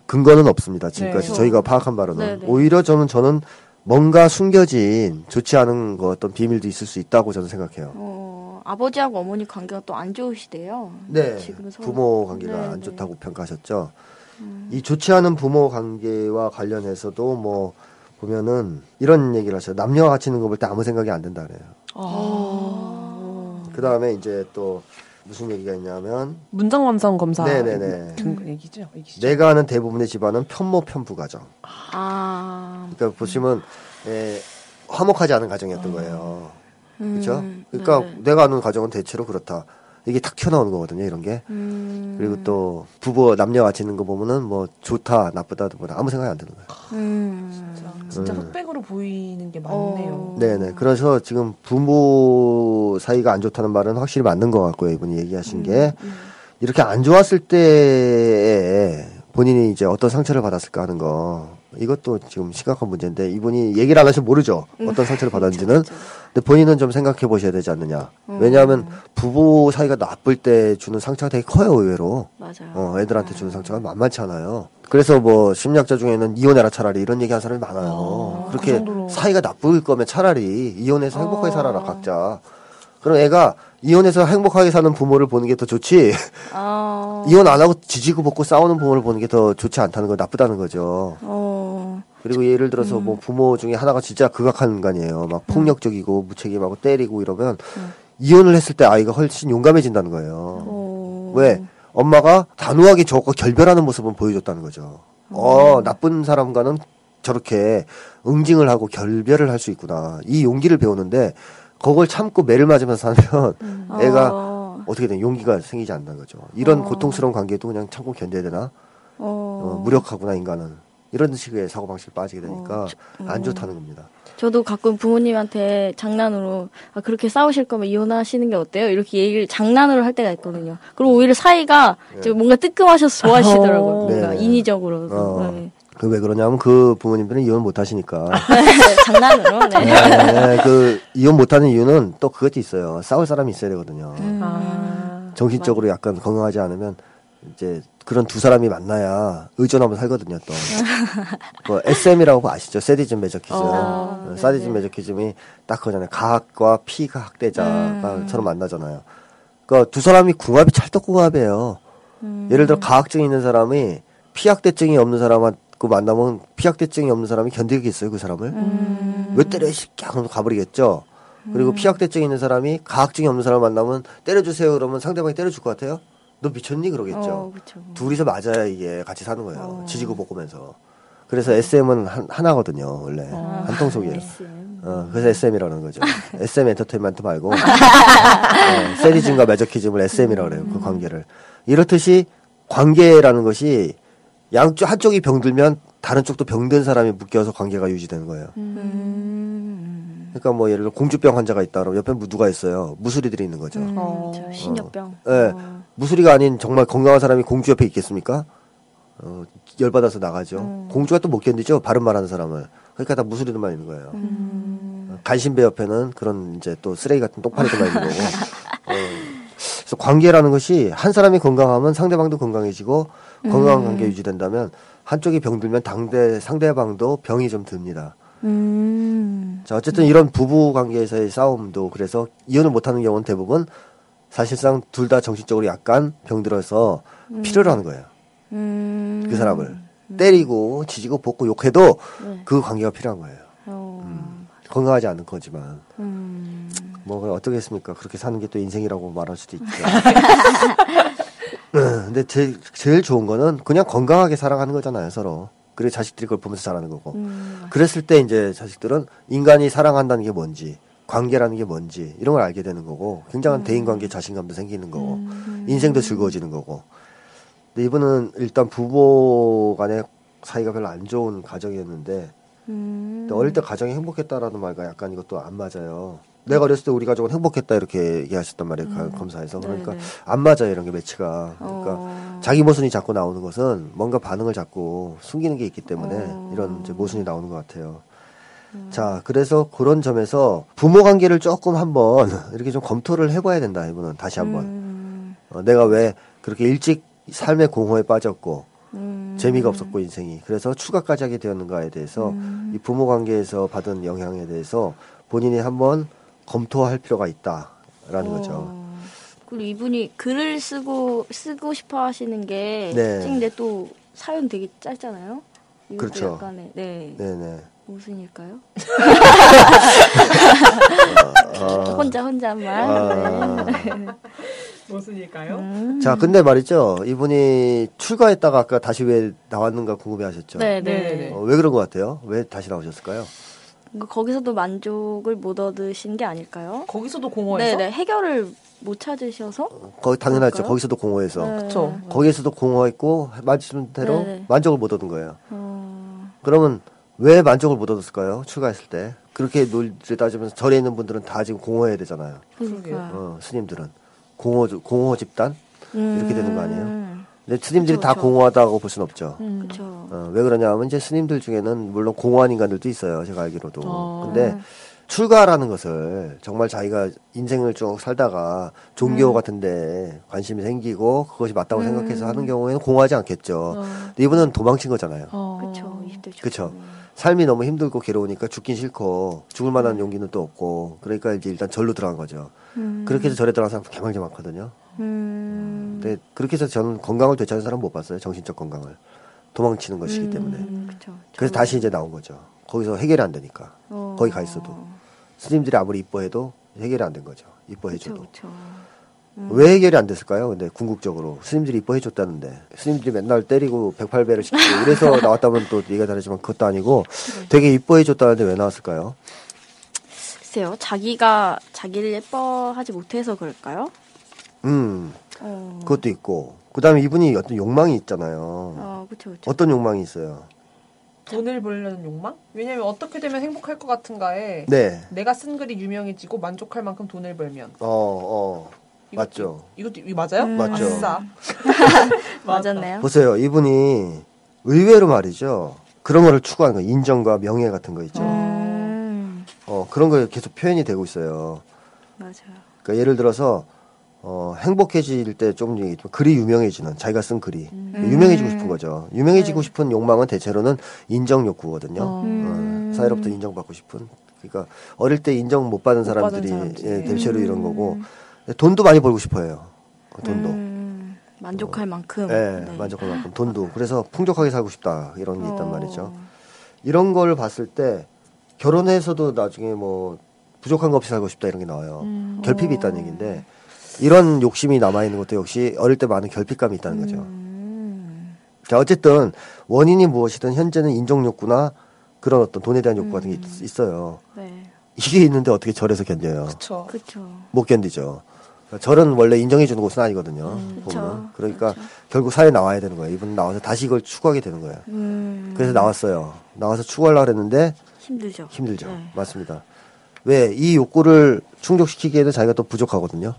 근거는 없습니다. 지금까지 네. 저희가 파악한 바로는. 네네. 오히려 저는 저는 뭔가 숨겨진 좋지 않은 거, 어떤 비밀도 있을 수 있다고 저는 생각해요. 어, 아버지하고 어머니 관계가 또 안 좋으시대요. 네. 지금 서로. 부모 관계가 네네. 안 좋다고 평가하셨죠. 음. 이 좋지 않은 부모 관계와 관련해서도 뭐 보면은 이런 얘기를 하셔요. 남녀가 같이 있는 거 볼 때 아무 생각이 안 된다 그래요. 아. 그 다음에 이제 또 무슨 얘기가 있냐면 문장 완성 검사 네네네 얘기죠. 얘기죠. 내가 아는 대부분의 집안은 편모 편부 가정. 아. 그러니까 보시면 예, 화목하지 않은 가정이었던 거예요. 음. 그렇죠? 그러니까 네. 내가 아는 가정은 대체로 그렇다. 이게 탁 튀어나오는 거거든요, 이런 게. 음. 그리고 또 부부 남녀 같이 있는 거 보면은 뭐 좋다 나쁘다 뭐다 아무 생각이 안 드는 거예요. 음. 진짜, 진짜 음. 흑백으로 보이는 게 많네요. 어. 네네. 그래서 지금 부모 사이가 안 좋다는 말은 확실히 맞는 것 같고요, 이분이 얘기하신 음. 게 음. 이렇게 안 좋았을 때에 본인이 이제 어떤 상처를 받았을까 하는 거. 이것도 지금 심각한 문제인데 이분이 얘기를 안 하시면 모르죠. 어떤 상처를 받았는지는. 근데 본인은 좀 생각해 보셔야 되지 않느냐. 음. 왜냐하면 부부 사이가 나쁠 때 주는 상처가 되게 커요, 의외로. 맞아요. 어, 애들한테 주는 상처가 만만치 않아요. 그래서 뭐 심리학자 중에는 이혼해라 차라리 이런 얘기하는 사람이 많아요. 어, 그렇게 그 사이가 나쁠 거면 차라리 이혼해서 행복하게 살아라 각자. 그럼 애가 이혼해서 행복하게 사는 부모를 보는 게 더 좋지. 어... 이혼 안 하고 지지고 볶고 싸우는 부모를 보는 게 더 좋지 않다는 거, 나쁘다는 거죠. 어... 그리고 예를 들어서 음. 뭐 부모 중에 하나가 진짜 극악한 인간이에요. 막 폭력적이고 무책임하고 때리고 이러면 음. 이혼을 했을 때 아이가 훨씬 용감해진다는 거예요. 어... 왜? 엄마가 단호하게 저것과 결별하는 모습은 보여줬다는 거죠. 음. 어, 나쁜 사람과는 저렇게 응징을 하고 결별을 할 수 있구나. 이 용기를 배우는데 그걸 참고 매를 맞으면서 살면 음. 애가 어. 어떻게 되든 용기가 생기지 않는 거죠. 이런 어. 고통스러운 관계도 그냥 참고 견뎌야 되나? 어. 어, 무력하구나 인간은. 이런 식의 사고방식을 빠지게 되니까 어. 음. 안 좋다는 겁니다. 저도 가끔 부모님한테 장난으로 아, 그렇게 싸우실 거면 이혼하시는 게 어때요? 이렇게 얘기를 장난으로 할 때가 있거든요. 그리고 오히려 사이가 네. 뭔가 뜨끔하셔서 좋아하시더라고요. 뭔가 네. 인위적으로. 어. 네. 그 왜 그러냐면 그 부모님들은 이혼 못 하시니까. 장난으로? 네. 네. 그 이혼 못 하는 이유는 또 그것도 있어요. 싸울 사람이 있어야 되거든요. 음. 아. 정신적으로 맞아. 약간 건강하지 않으면 이제 그런 두 사람이 만나야 의존하면서 살거든요. 또 그 에스엠이라고 아시죠? 새디즘 매저키즘. 어, 사디즘 매저키즘이 딱 그거잖아요. 가학과 피학대자가 음. 서로 만나잖아요. 그러니까 두 사람이 궁합이 찰떡궁합이에요. 음. 예를 들어 가학증이 있는 사람이 피학대증이 없는 사람하고 만나면 피학대증이 없는 사람이 견디겠어요 그 사람을? 음. 왜 때려 쉽게 하면서 가버리겠죠. 그리고 음. 피학대증이 있는 사람이 가학증이 없는 사람을 만나면 때려주세요 그러면 상대방이 때려줄 것 같아요? 너 미쳤니? 그러겠죠. 어, 둘이서 맞아야 이게 같이 사는 거예요. 어. 지지고 볶으면서. 그래서 에스엠은 한, 하나거든요. 원래. 어. 한 통속이에요. 어, 그래서 에스엠이라는 거죠. 에스엠 엔터테인먼트 말고 어, 세리즘과 매저키즘을 에스엠이라고 그래요. 그 관계를. 이렇듯이 관계라는 것이 양쪽 한쪽이 병들면 다른 쪽도 병든 사람이 묶여서 관계가 유지되는 거예요. 음. 그러니까 뭐 예를 들어 공주병 환자가 있다 그러면 옆에 누가 있어요? 무수리들이 있는 거죠. 음. 어. 저 신여병. 예. 네. 어. 무수리가 아닌 정말 건강한 사람이 공주 옆에 있겠습니까? 어, 열받아서 나가죠. 음. 공주가 또 못 견디죠. 바른 말하는 사람을. 그러니까 다 무수리들만 있는 거예요. 음. 간신배 옆에는 그런 이제 또 쓰레기 같은 똥파리들만 있는 거고. 어. 그래서 관계라는 것이 한 사람이 건강하면 상대방도 건강해지고 음. 건강한 관계 유지된다면 한쪽이 병들면 당대 상대방도 병이 좀 듭니다. 음. 자, 어쨌든 이런 부부 관계에서의 싸움도 그래서 이혼을 못하는 경우는 대부분 사실상 둘 다 정신적으로 약간 병들어서 음. 필요로 하는 거예요. 음. 그 사람을 음. 때리고 지지고 볶고 욕해도 네. 그 관계가 필요한 거예요. 어. 음. 건강하지 않은 거지만 음. 뭐 어떻겠습니까? 그렇게 사는 게 또 인생이라고 말할 수도 있죠. 근데 제일, 제일 좋은 거는 그냥 건강하게 살아가는 거잖아요, 서로. 그리고 자식들이 그걸 보면서 자라는 거고. 음. 그랬을 때 이제 자식들은 인간이 사랑한다는 게 뭔지, 관계라는 게 뭔지 이런 걸 알게 되는 거고, 굉장한 음. 대인관계 자신감도 생기는 거고, 음. 인생도 즐거워지는 거고. 근데 이분은 일단 부부 간의 사이가 별로 안 좋은 가정이었는데, 음. 어릴 때 가정이 행복했다라는 말과 약간 이것도 안 맞아요. 내가 어렸을 때 우리 가족은 행복했다 이렇게 얘기하셨단 말이에요. 음. 검사에서. 그러니까 네네. 안 맞아요. 이런 게 매치가. 그러니까 어. 자기 모순이 자꾸 나오는 것은 뭔가 반응을 자꾸 숨기는 게 있기 때문에 어. 이런 이제 모순이 나오는 것 같아요. 음. 자, 그래서 그런 점에서 부모 관계를 조금 한번 이렇게 좀 검토를 해봐야 된다. 이분은 다시 한번. 음. 어, 내가 왜 그렇게 일찍 삶의 공허에 빠졌고 음. 재미가 없었고 인생이. 그래서 추가까지 하게 되었는가에 대해서 음. 이 부모 관계에서 받은 영향에 대해서 본인이 한번 검토할 필요가 있다라는 오. 거죠. 그리고 이분이 글을 쓰고 쓰고 싶어 하시는 게 네. 근데 또 사연 되게 짧잖아요. 그렇죠. 약간의 네. 네네. 무슨일까요? 어, 혼자 혼자 한 말. 아. 무슨일까요? 음. 자, 근데 말이죠. 이분이 출가했다가 아까 다시 왜 나왔는가 궁금해하셨죠. 네네. 어, 왜 그런 것 같아요? 왜 다시 나오셨을까요? 거기서도 만족을 못 얻으신 게 아닐까요? 거기서도 공허해서? 네네, 해결을 못 찾으셔서? 거, 당연하죠. 그럴까요? 거기서도 공허해서. 네. 그쵸. 거기서도 공허했고, 맞은 대로 네네. 만족을 못 얻은 거예요. 어... 그러면 왜 만족을 못 얻었을까요? 출가했을 때. 그렇게 논리를 따지면서 절에 있는 분들은 다 지금 공허해야 되잖아요. 그러게요. 어, 스님들은. 공허, 공허 집단? 음... 이렇게 되는 거 아니에요? 근데 스님들이 그쵸, 다 그쵸. 공허하다고 볼 수는 없죠. 음. 어, 왜 그러냐 하면 이제 스님들 중에는 물론 공허한 인간들도 있어요. 제가 알기로도. 어. 근데 출가라는 것을 정말 자기가 인생을 쭉 살다가 종교 음. 같은 데 관심이 생기고 그것이 맞다고 음. 생각해서 하는 경우에는 공허하지 않겠죠. 어. 근데 이분은 도망친 거잖아요. 어. 그쵸. 그쵸. 삶이 너무 힘들고 괴로우니까 죽긴 싫고 죽을 만한 용기는 또 없고 그러니까 이제 일단 절로 들어간 거죠. 음. 그렇게 해서 절에 들어간 사람 개망지 많거든요. 음. 근데 그렇게 해서 저는 건강을 되찾은 사람 못 봤어요. 정신적 건강을. 도망치는 것이기 음. 때문에. 그쵸, 그래서 다시 이제 나온 거죠. 거기서 해결이 안 되니까. 어. 거기 가 있어도. 스님들이 아무리 이뻐해도 해결이 안 된 거죠. 이뻐해줘도. 그쵸, 그쵸. 음. 왜 해결이 안 됐을까요? 근데 궁극적으로 스님들이 이뻐해줬다는데 스님들이 맨날 때리고 백팔 배를 시키고 이래서 나왔다면 또 얘기가 다르지만 그것도 아니고 네. 되게 이뻐해줬다는데 왜 나왔을까요? 글쎄요, 자기가 자기를 예뻐하지 못해서 그럴까요? 음, 어... 그것도 있고 그 다음에 이분이 어떤 욕망이 있잖아요. 아, 그쵸, 그쵸. 어떤 욕망이 있어요? 돈을 벌려는 욕망? 왜냐면 어떻게 되면 행복할 것 같은가에 네. 내가 쓴 글이 유명해지고 만족할 만큼 돈을 벌면 어, 어. 이것도, 맞죠. 이것도 이거 맞아요? 음. 맞죠. 맞았네요. 보세요. 이분이 의외로 말이죠. 그런 거를 추구하는 거예요. 인정과 명예 같은 거 있죠. 음. 어, 그런 거 계속 표현이 되고 있어요. 맞아요. 그러니까 예를 들어서 어, 행복해질 때 좀 글이 유명해지는 자기가 쓴 글이 음. 유명해지고 싶은 거죠. 유명해지고 네. 싶은 욕망은 대체로는 인정 욕구거든요. 어. 음. 어, 사회로부터 인정받고 싶은. 그러니까 어릴 때 인정 못 받은 못 사람들이 받은 예, 대체로 음. 이런 거고 돈도 많이 벌고 싶어해요. 돈도 음. 만족할 어. 만큼. 네. 네, 만족할 만큼 돈도. 그래서 풍족하게 살고 싶다 이런 게 있단 어. 말이죠. 이런 걸 봤을 때 결혼해서도 나중에 뭐 부족한 거 없이 살고 싶다 이런 게 나와요. 음. 결핍이 어. 있다는 얘기인데. 이런 욕심이 남아있는 것도 역시 어릴 때 많은 결핍감이 있다는 거죠. 음. 자, 어쨌든 원인이 무엇이든 현재는 인정욕구나 그런 어떤 돈에 대한 욕구 음. 같은 게 있, 있어요. 네. 이게 있는데 어떻게 절에서 견뎌요? 그쵸. 그쵸. 못 견디죠. 절은 원래 인정해주는 곳은 아니거든요. 음. 보면. 그러니까 그쵸. 결국 사회에 나와야 되는 거예요. 이분은 나와서 다시 이걸 추구하게 되는 거예요. 음. 그래서 나왔어요. 나와서 추구하려고 했는데 힘들죠. 힘들죠. 네. 맞습니다. 왜? 이 욕구를 충족시키기에는 자기가 또 부족하거든요.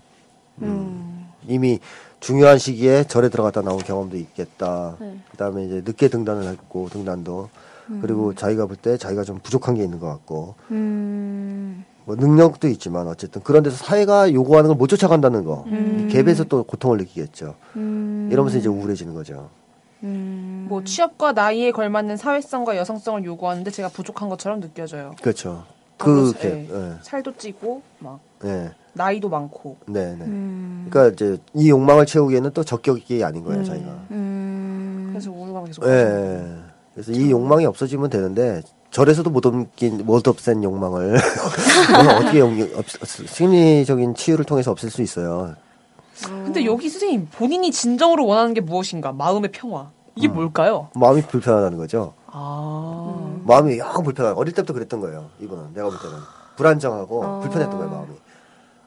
음. 음. 이미 중요한 시기에 절에 들어갔다 나온 경험도 있겠다. 네. 그 다음에 이제 늦게 등단을 했고, 등단도. 음. 그리고 자기가 볼 때 자기가 좀 부족한 게 있는 것 같고. 음. 뭐 능력도 있지만 어쨌든 그런 데서 사회가 요구하는 걸 못 쫓아간다는 거. 음. 이 갭에서 또 고통을 느끼겠죠. 음. 이러면서 이제 우울해지는 거죠. 음. 뭐 취업과 나이에 걸맞는 사회성과 여성성을 요구하는데 제가 부족한 것처럼 느껴져요. 그렇죠. 그 갭. 네. 네. 살도 찌고, 막. 네. 나이도 많고. 네네. 음. 그러니까 이제 이 욕망을 채우기에는 또 적격이 아닌 거예요, 음. 자기가. 음. 그래서 우울감이 계속. 네. 그래서 참. 이 욕망이 없어지면 되는데 절에서도 못 없긴 못 없앤 욕망을 어떻게 없, 심리적인 치유를 통해서 없앨 수 있어요. 음. 근데 여기 선생님 본인이 진정으로 원하는 게 무엇인가? 마음의 평화. 이게 음. 뭘까요? 마음이 불편하다는 거죠. 아. 음. 마음이 영 불편해. 어릴 때부터 그랬던 거예요. 이분은 내가 볼 때는 불안정하고 아. 불편했던 거예요, 마음이.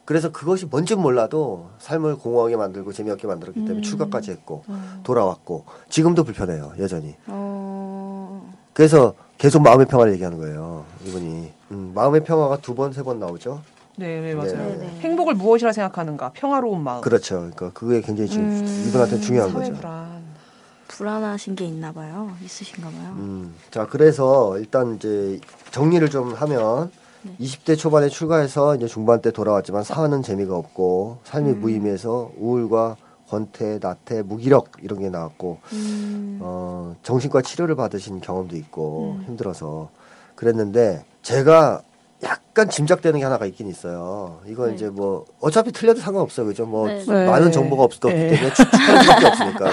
그래서 그것이 뭔지 몰라도 삶을 공허하게 만들고 재미없게 만들었기 때문에 음. 출가까지 했고 어. 돌아왔고 지금도 불편해요 여전히. 어. 그래서 계속 마음의 평화를 얘기하는 거예요 이분이. 음, 마음의 평화가 두 번 세 번 나오죠. 네, 네 맞아요. 네, 네. 행복을 무엇이라 생각하는가, 평화로운 마음. 그렇죠. 그러니까 그게 굉장히 음. 이분한테 중요한 거죠. 불안. 불안하신 게 있나 봐요. 있으신가 봐요. 음. 자 그래서 일단 이제 정리를 좀 하면. 이십 대 초반에 출가해서 이제 중반 때 돌아왔지만 사는 재미가 없고 삶이 음. 무의미해서 우울과 권태, 나태, 무기력 이런 게 나왔고 음. 어, 정신과 치료를 받으신 경험도 있고 음. 힘들어서 그랬는데 제가 약간 짐작되는 게 하나가 있긴 있어요. 이건 네. 이제 뭐 어차피 틀려도 상관없어요, 그죠? 뭐 네. 많은 정보가 없을 것 같기 때문에 추측할 수밖에 없으니까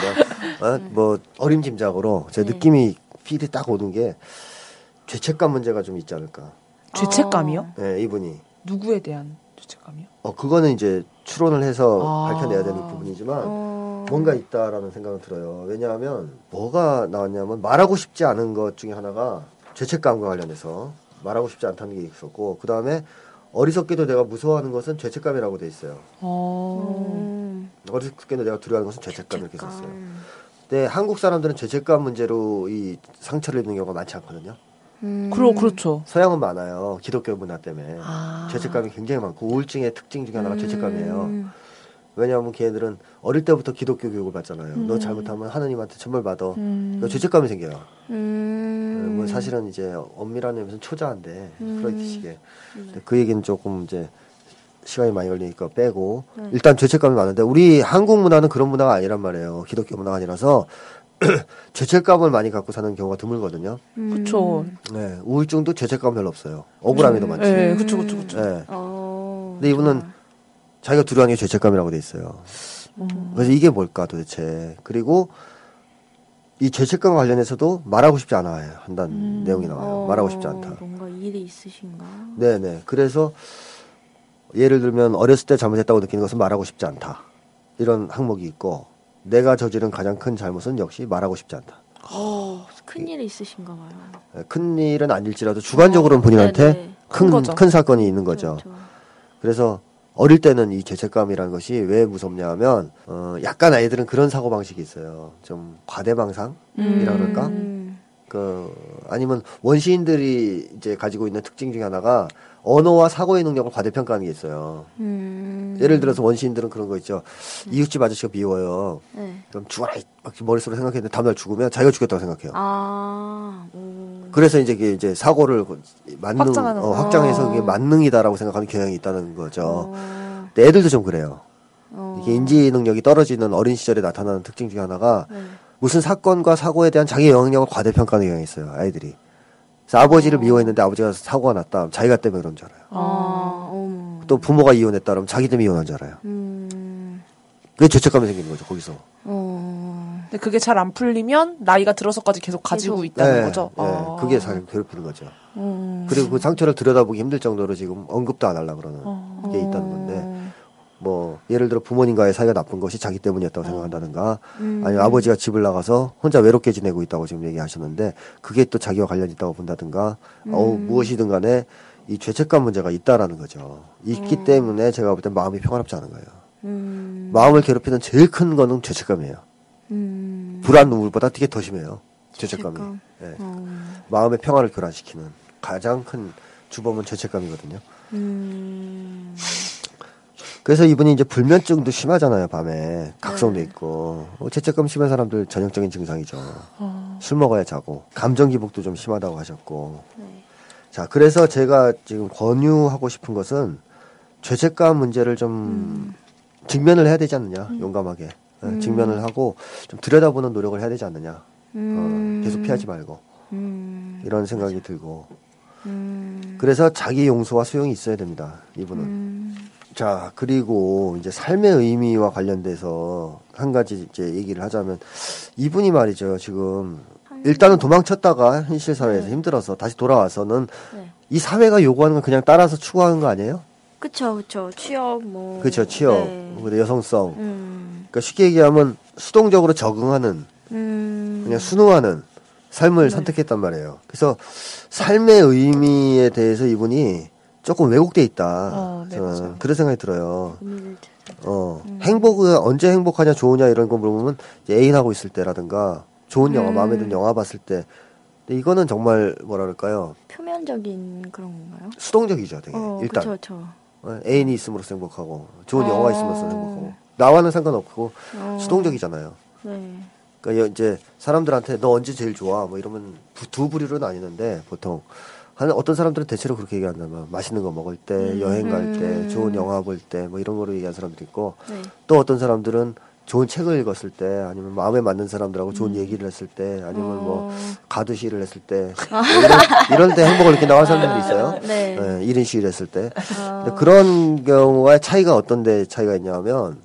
어, 뭐 어림 짐작으로 제 네. 느낌이 필이 딱 오는 게 죄책감 문제가 좀 있지 않을까. 죄책감이요? 네, 이분이. 누구에 대한 죄책감이요? 어, 그거는 이제 추론을 해서 아~ 밝혀내야 되는 부분이지만 어~ 뭔가 있다라는 생각은 들어요. 왜냐하면 뭐가 나왔냐면 말하고 싶지 않은 것 중에 하나가 죄책감과 관련해서 말하고 싶지 않다는 게 있었고 그 다음에 어리석게도 내가 무서워하는 것은 죄책감이라고 돼 있어요. 어~ 어리석게도 내가 두려워하는 것은 죄책감, 죄책감. 이렇게 썼어요. 근데 한국 사람들은 죄책감 문제로 이 상처를 입는 경우가 많지 않거든요. 음. 그러, 그렇죠. 서양은 많아요. 기독교 문화 때문에. 아. 죄책감이 굉장히 많고 우울증의 특징 중에 하나가 음. 죄책감이에요. 왜냐하면 걔네들은 어릴 때부터 기독교 교육을 받잖아요. 음. 너 잘못하면 하느님한테 천벌받아. 음. 그러니까 죄책감이 생겨요. 음. 뭐 사실은 이제 엄밀한 의미에서는 초자한데 음. 그렇게 시게. 그 얘기는 조금 이제 시간이 많이 걸리니까 빼고 음. 일단 죄책감이 많은데 우리 한국 문화는 그런 문화가 아니란 말이에요. 기독교 문화가 아니라서 죄책감을 많이 갖고 사는 경우가 드물거든요. 음. 그렇죠. 네, 우울증도 죄책감 별로 없어요. 억울함이 음. 더 많지. 네, 그렇죠, 그렇죠, 그렇죠. 네. 어, 근데 이분은 정말. 자기가 두려워하는 게 죄책감이라고 돼 있어요. 음. 그래서 이게 뭘까 도대체. 그리고 이 죄책감과 관련해서도 말하고 싶지 않아 한다는 음. 내용이 나와요. 어, 말하고 싶지 않다. 뭔가 일이 있으신가? 네, 네. 그래서 예를 들면 어렸을 때 잘못했다고 느끼는 것은 말하고 싶지 않다. 이런 항목이 있고, 내가 저지른 가장 큰 잘못은 역시 말하고 싶지 않다. 어, 큰일이 있으신가 봐요. 큰일은 아닐지라도 주관적으로는 본인한테 어, 큰, 큰 사건이 있는 거죠. 그렇죠. 그래서 어릴 때는 이 죄책감이라는 것이 왜 무섭냐 하면, 어, 약간 아이들은 그런 사고방식이 있어요. 좀 과대망상이라 그럴까? 음. 그, 아니면 원시인들이 이제 가지고 있는 특징 중에 하나가 언어와 사고의 능력을 과대평가하는 게 있어요. 음. 예를 들어서 원시인들은 그런 거 있죠. 네. 이웃집 아저씨가 미워요. 네. 그럼 죽어라! 막 머릿속으로 생각했는데 다음날 죽으면 자기가 죽였다고 생각해요. 아, 음. 그래서 이제 이게 이제 사고를 만능, 확장하는 어, 확장해서 이게 만능이다라고 생각하는 경향이 있다는 거죠. 어. 근데 애들도 좀 그래요. 어. 이게 인지 능력이 떨어지는 어린 시절에 나타나는 특징 중에 하나가 네. 무슨 사건과 사고에 대한 자기 영향력을 과대평가하는 경향이 있어요, 아이들이. 아버지를 미워했는데 아버지가 사고가 났다. 자기가 때문에 그런 줄 알아요. 아, 음. 또 부모가 이혼했다 그러면 자기 때문에 이혼한 줄 알아요. 음. 그게 죄책감이 생기는 거죠, 거기서. 어. 근데 그게 잘 안 풀리면 나이가 들어서까지 계속 가지고 계속. 있다는 네, 거죠? 네, 아. 그게 잘 괴롭히는 거죠. 음. 그리고 그 상처를 들여다보기 힘들 정도로 지금 언급도 안 하려고 그러는 어. 게 있다는 건데, 뭐 예를 들어 부모님과의 사이가 나쁜 것이 자기 때문이었다고 생각한다든가 음. 아니면 아버지가 집을 나가서 혼자 외롭게 지내고 있다고 지금 얘기하셨는데 그게 또 자기와 관련 있다고 본다든가 음. 어우, 무엇이든 간에 이 죄책감 문제가 있다라는 거죠. 있기 음. 때문에 제가 볼 땐 마음이 평화롭지 않은 거예요. 음. 마음을 괴롭히는 제일 큰 거는 죄책감이에요. 음. 불안 우울보다 되게 더 심해요. 죄책감이. 죄책감. 네. 음. 마음의 평화를 교란시키는 가장 큰 주범은 죄책감이거든요. 음. 그래서 이분이 이제 불면증도 심하잖아요, 밤에. 각성도 네. 있고. 어, 죄책감 심한 사람들 전형적인 증상이죠. 어. 술 먹어야 자고. 감정 기복도 좀 심하다고 하셨고. 네. 자, 그래서 제가 지금 권유하고 싶은 것은 죄책감 문제를 좀 음. 직면을 해야 되지 않느냐, 음. 용감하게. 음. 직면을 하고 좀 들여다보는 노력을 해야 되지 않느냐. 음. 어, 계속 피하지 말고. 음. 이런 생각이 맞아. 들고. 음. 그래서 자기 용서와 수용이 있어야 됩니다, 이분은. 음. 자, 그리고 이제 삶의 의미와 관련돼서 한 가지 이제 얘기를 하자면, 이분이 말이죠, 지금 일단은 도망쳤다가 현실 사회에서 네. 힘들어서 다시 돌아와서는 네. 이 사회가 요구하는 건 그냥 따라서 추구하는 거 아니에요? 그쵸, 그쵸. 취업 뭐. 그쵸, 취업. 네. 그리고 여성성. 음. 그러니까 쉽게 얘기하면 수동적으로 적응하는, 음. 그냥 순응하는 삶을 네. 선택했단 말이에요. 그래서 삶의 의미에 대해서 이분이 조금 왜곡돼 있다. 어, 네, 저는 그런 생각이 들어요. 음, 어, 음. 행복은 언제 행복하냐, 좋으냐 이런 거 물어보면 애인하고 있을 때라든가 좋은 음. 영화, 마음에 드는 영화 봤을 때. 근데 이거는 정말 뭐라 그럴까요? 표면적인 그런 건가요? 수동적이죠, 되게. 어, 일단. 그쵸, 그쵸. 애인이 있음으로써 행복하고 좋은 어. 영화가 있음으로써 행복하고 나와는 상관없고 어. 수동적이잖아요. 네. 그러니까 이제 사람들한테 너 언제 제일 좋아? 뭐 이러면 두, 두 부류로 나뉘는데 보통. 어떤 사람들은 대체로 그렇게 얘기한다면 맛있는 거 먹을 때, 음. 여행 갈 때, 좋은 영화 볼 때 뭐 이런 거로 얘기하는 사람도 있고 네. 또 어떤 사람들은 좋은 책을 읽었을 때 아니면 마음에 맞는 사람들하고 음. 좋은 얘기를 했을 때 아니면 어. 뭐 가두 시를 했을 때 아. 이런, 이런 때 행복을 느낀다고 하는 사람들도 있어요. 네. 네, 일인 시를 했을 때 아. 근데 그런 경우와의 차이가 어떤 데 차이가 있냐 하면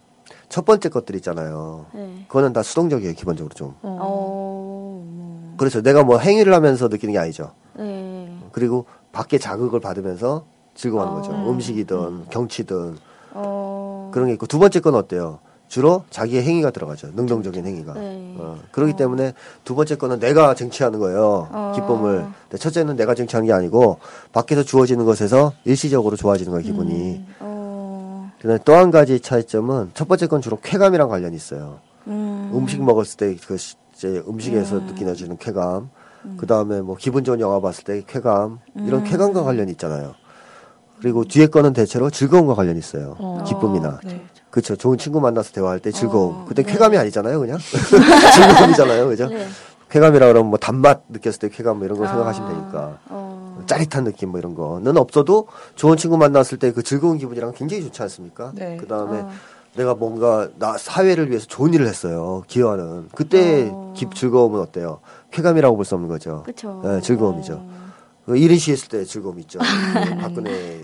첫 번째 것들 있잖아요. 네. 그거는 다 수동적이에요, 기본적으로 좀. 어. 그렇죠. 내가 뭐 행위를 하면서 느끼는 게 아니죠. 네. 그리고 밖에 자극을 받으면서 즐거워하는 어. 거죠. 음식이든 음. 경치든 어. 그런 게 있고 두 번째 건 어때요? 주로 자기의 행위가 들어가죠. 능동적인 행위가. 네. 어. 그렇기 어. 때문에 두 번째 거는 내가 쟁취하는 거예요. 어. 기쁨을. 근데 첫째는 내가 쟁취하는 게 아니고 밖에서 주어지는 것에서 일시적으로 좋아지는 거예요. 기분이. 음. 어. 그다음에 또 한 가지 차이점은 첫 번째 건 주로 쾌감이랑 관련이 있어요. 음. 음식 먹었을 때 그 이제 음식에서 음. 느껴지는 쾌감. 음. 그 다음에 뭐 기분 좋은 영화 봤을 때 쾌감 이런 음. 쾌감과 관련이 있잖아요. 그리고 뒤에 거는 대체로 즐거움과 관련이 있어요. 어. 기쁨이나 네. 그렇죠. 좋은 친구 만나서 대화할 때 즐거움. 어. 그때 네. 쾌감이 아니잖아요, 그냥 즐거움이잖아요, 그죠? 네. 쾌감이라 그러면 뭐 단맛 느꼈을 때 쾌감 뭐 이런 거 아. 생각하시면 되니까 어. 짜릿한 느낌 뭐 이런 거는 없어도 좋은 친구 만났을 때 그 즐거운 기분이랑 굉장히 좋지 않습니까? 네. 그 다음에 어. 내가 뭔가 나 사회를 위해서 좋은 일을 했어요. 기여하는 그때 어. 기, 즐거움은 어때요? 쾌감이라고 볼 수 없는 거죠. 그렇죠. 네, 즐거움이죠. 일인 시 했을 때 즐거움 있죠. 박근혜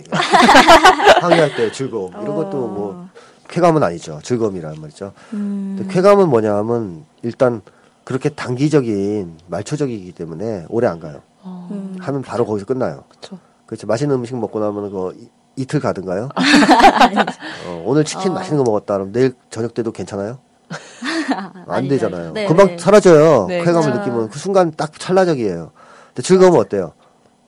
항의할 때 즐거움. 이런 것도 뭐 쾌감은 아니죠. 즐거움이란 말이죠. 음. 근데 쾌감은 뭐냐 하면 일단 그렇게 단기적인 말초적이기 때문에 오래 안 가요. 음. 하면 바로 거기서 끝나요. 그렇죠. 맛있는 음식 먹고 나면 그 이틀 가든가요? 어, 오늘 치킨 어... 맛있는 거 먹었다 그럼 내일 저녁 때도 괜찮아요? 안 아니, 되잖아요. 네, 금방 네. 사라져요. 네, 쾌감을 그렇죠. 느끼면 그 순간 딱 찰나적이에요. 근데 즐거움은 어때요?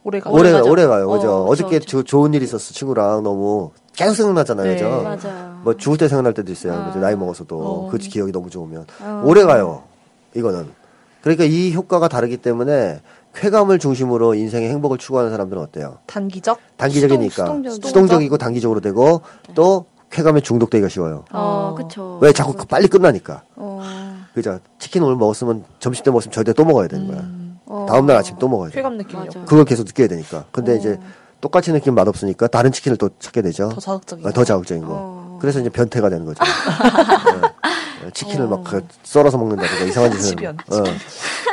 오래 가요. 오래, 오래 가요. 어, 그죠? 어저께 저, 좋은 일 있었어. 친구랑 너무 계속 생각나잖아요. 네, 그죠? 맞아요. 뭐 죽을 때 생각날 때도 있어요. 아. 나이 먹어서도. 어. 그 기억이 너무 좋으면. 어. 오래 가요. 이거는. 그러니까 이 효과가 다르기 때문에 쾌감을 중심으로 인생의 행복을 추구하는 사람들은 어때요? 단기적? 단기적이니까. 수동, 수동적? 수동적이고 단기적으로 되고 네. 또 쾌감에 중독되기가 쉬워요. 어, 그쵸. 왜 자꾸 그쵸. 빨리 끝나니까. 어. 그죠? 치킨 오늘 먹었으면 점심 때 먹었으면 절대 또 먹어야 되는 거야. 음. 어. 다음날 아침 또 먹어야 돼. 쾌감 느낌이요. 그걸 계속 느껴야 되니까. 근데 어. 이제 똑같이 느낌 맛없으니까 다른 치킨을 또 찾게 되죠. 더 자극적인 어, 더 자극적인 거. 어. 그래서 이제 변태가 되는 거죠. 네. 치킨을 어. 막 썰어서 먹는다든가 이상한 짓을. 어.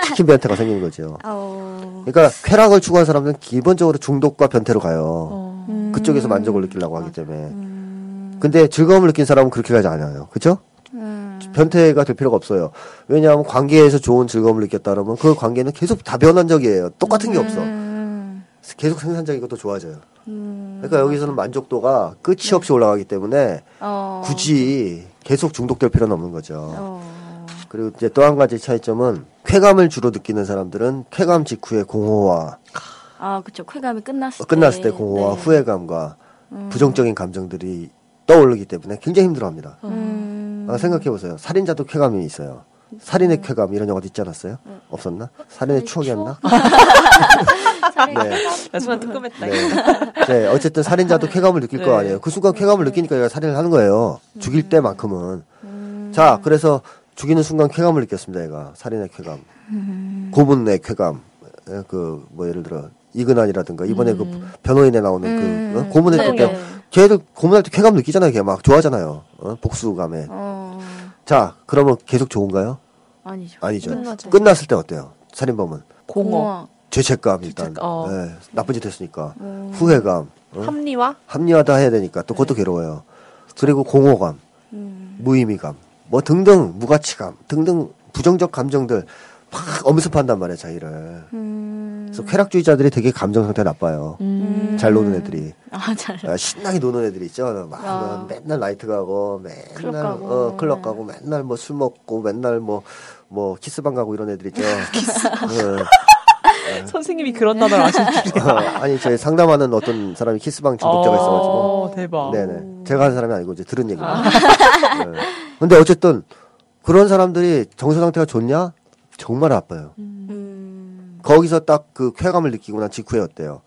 치킨 변태가 생기는 거죠. 어. 그러니까 쾌락을 추구하는 사람들은 기본적으로 중독과 변태로 가요. 어. 음. 그쪽에서 만족을 느끼려고 하기 때문에. 음. 근데 즐거움을 느낀 사람은 그렇게 가지 않아요. 그렇죠? 음. 변태가 될 필요가 없어요. 왜냐하면 관계에서 좋은 즐거움을 느꼈다 그러면 그 관계는 계속 다 변환적이에요. 똑같은 게 없어. 음. 계속 생산적이고 또 좋아져요. 음. 그러니까 여기서는 만족도가 끝이 네. 없이 올라가기 때문에 어. 굳이 계속 중독될 필요는 없는 거죠. 어. 그리고 이제 또 한 가지 차이점은 쾌감을 주로 느끼는 사람들은 쾌감 직후의 공허와 아, 그렇죠. 쾌감이 끝났을 어, 끝났을 때, 때 공허와 네. 후회감과 음. 부정적인 감정들이 떠오르기 때문에 굉장히 힘들어합니다. 음... 아, 생각해보세요. 살인자도 쾌감이 있어요. 살인의 음... 쾌감 이런 영화 있지 않았어요? 음... 없었나? 살인의 추억이었나? 네. 정말 뜨끔했다. 네. 네, 어쨌든 살인자도 쾌감을 느낄 네. 거 아니에요. 그 순간 쾌감을 느끼니까 얘가 살인을 하는 거예요. 음... 죽일 때만큼은. 음... 자, 그래서 죽이는 순간 쾌감을 느꼈습니다. 얘가 살인의 쾌감, 음... 고문의 쾌감, 그 뭐 예를 들어 이근환이라든가 이번에 음... 그 변호인에 나오는 음... 그 어? 고문의 네, 쾌감. 네. 걔도 고문할 때 쾌감 느끼잖아요. 걔 막 좋아하잖아요. 어? 복수감에. 어... 자, 그러면 계속 좋은가요? 아니죠. 아니죠. 끝나죠. 끝났을 때 어때요? 살인범은. 공허. 죄책감 일단. 죄책... 어. 네, 나쁜 짓 했으니까. 음... 후회감. 어? 합리화? 합리화다 해야 되니까. 또 그것도 네. 괴로워요. 그리고 공허감. 음... 무의미감. 뭐 등등 무가치감. 등등 부정적 감정들. 막 엄습한단 말이에요. 자기를. 음... 그래서 쾌락주의자들이 되게 감정 상태 나빠요. 음... 잘 노는 애들이. 아, 잘. 아, 신나게 노는 애들이 있죠. 막 아... 맨날 나이트 가고 맨날 클럽 가고, 어, 클럽 네. 가고 맨날 뭐 술 먹고 맨날 뭐 뭐 키스방 가고 이런 애들 있죠. 키스. 네. 선생님이 그런 단어를 아실 줄이야. 어, 아니 저희 상담하는 어떤 사람이 키스방 중독자가 있어가지고. 대박. 네네. 제가 하는 사람이 아니고 이제 들은 얘기예요. 아. 네. 근데 어쨌든 그런 사람들이 정서 상태가 좋냐? 정말 아파요. 음. 거기서 딱 그 쾌감을 느끼고 난 직후에 어때요?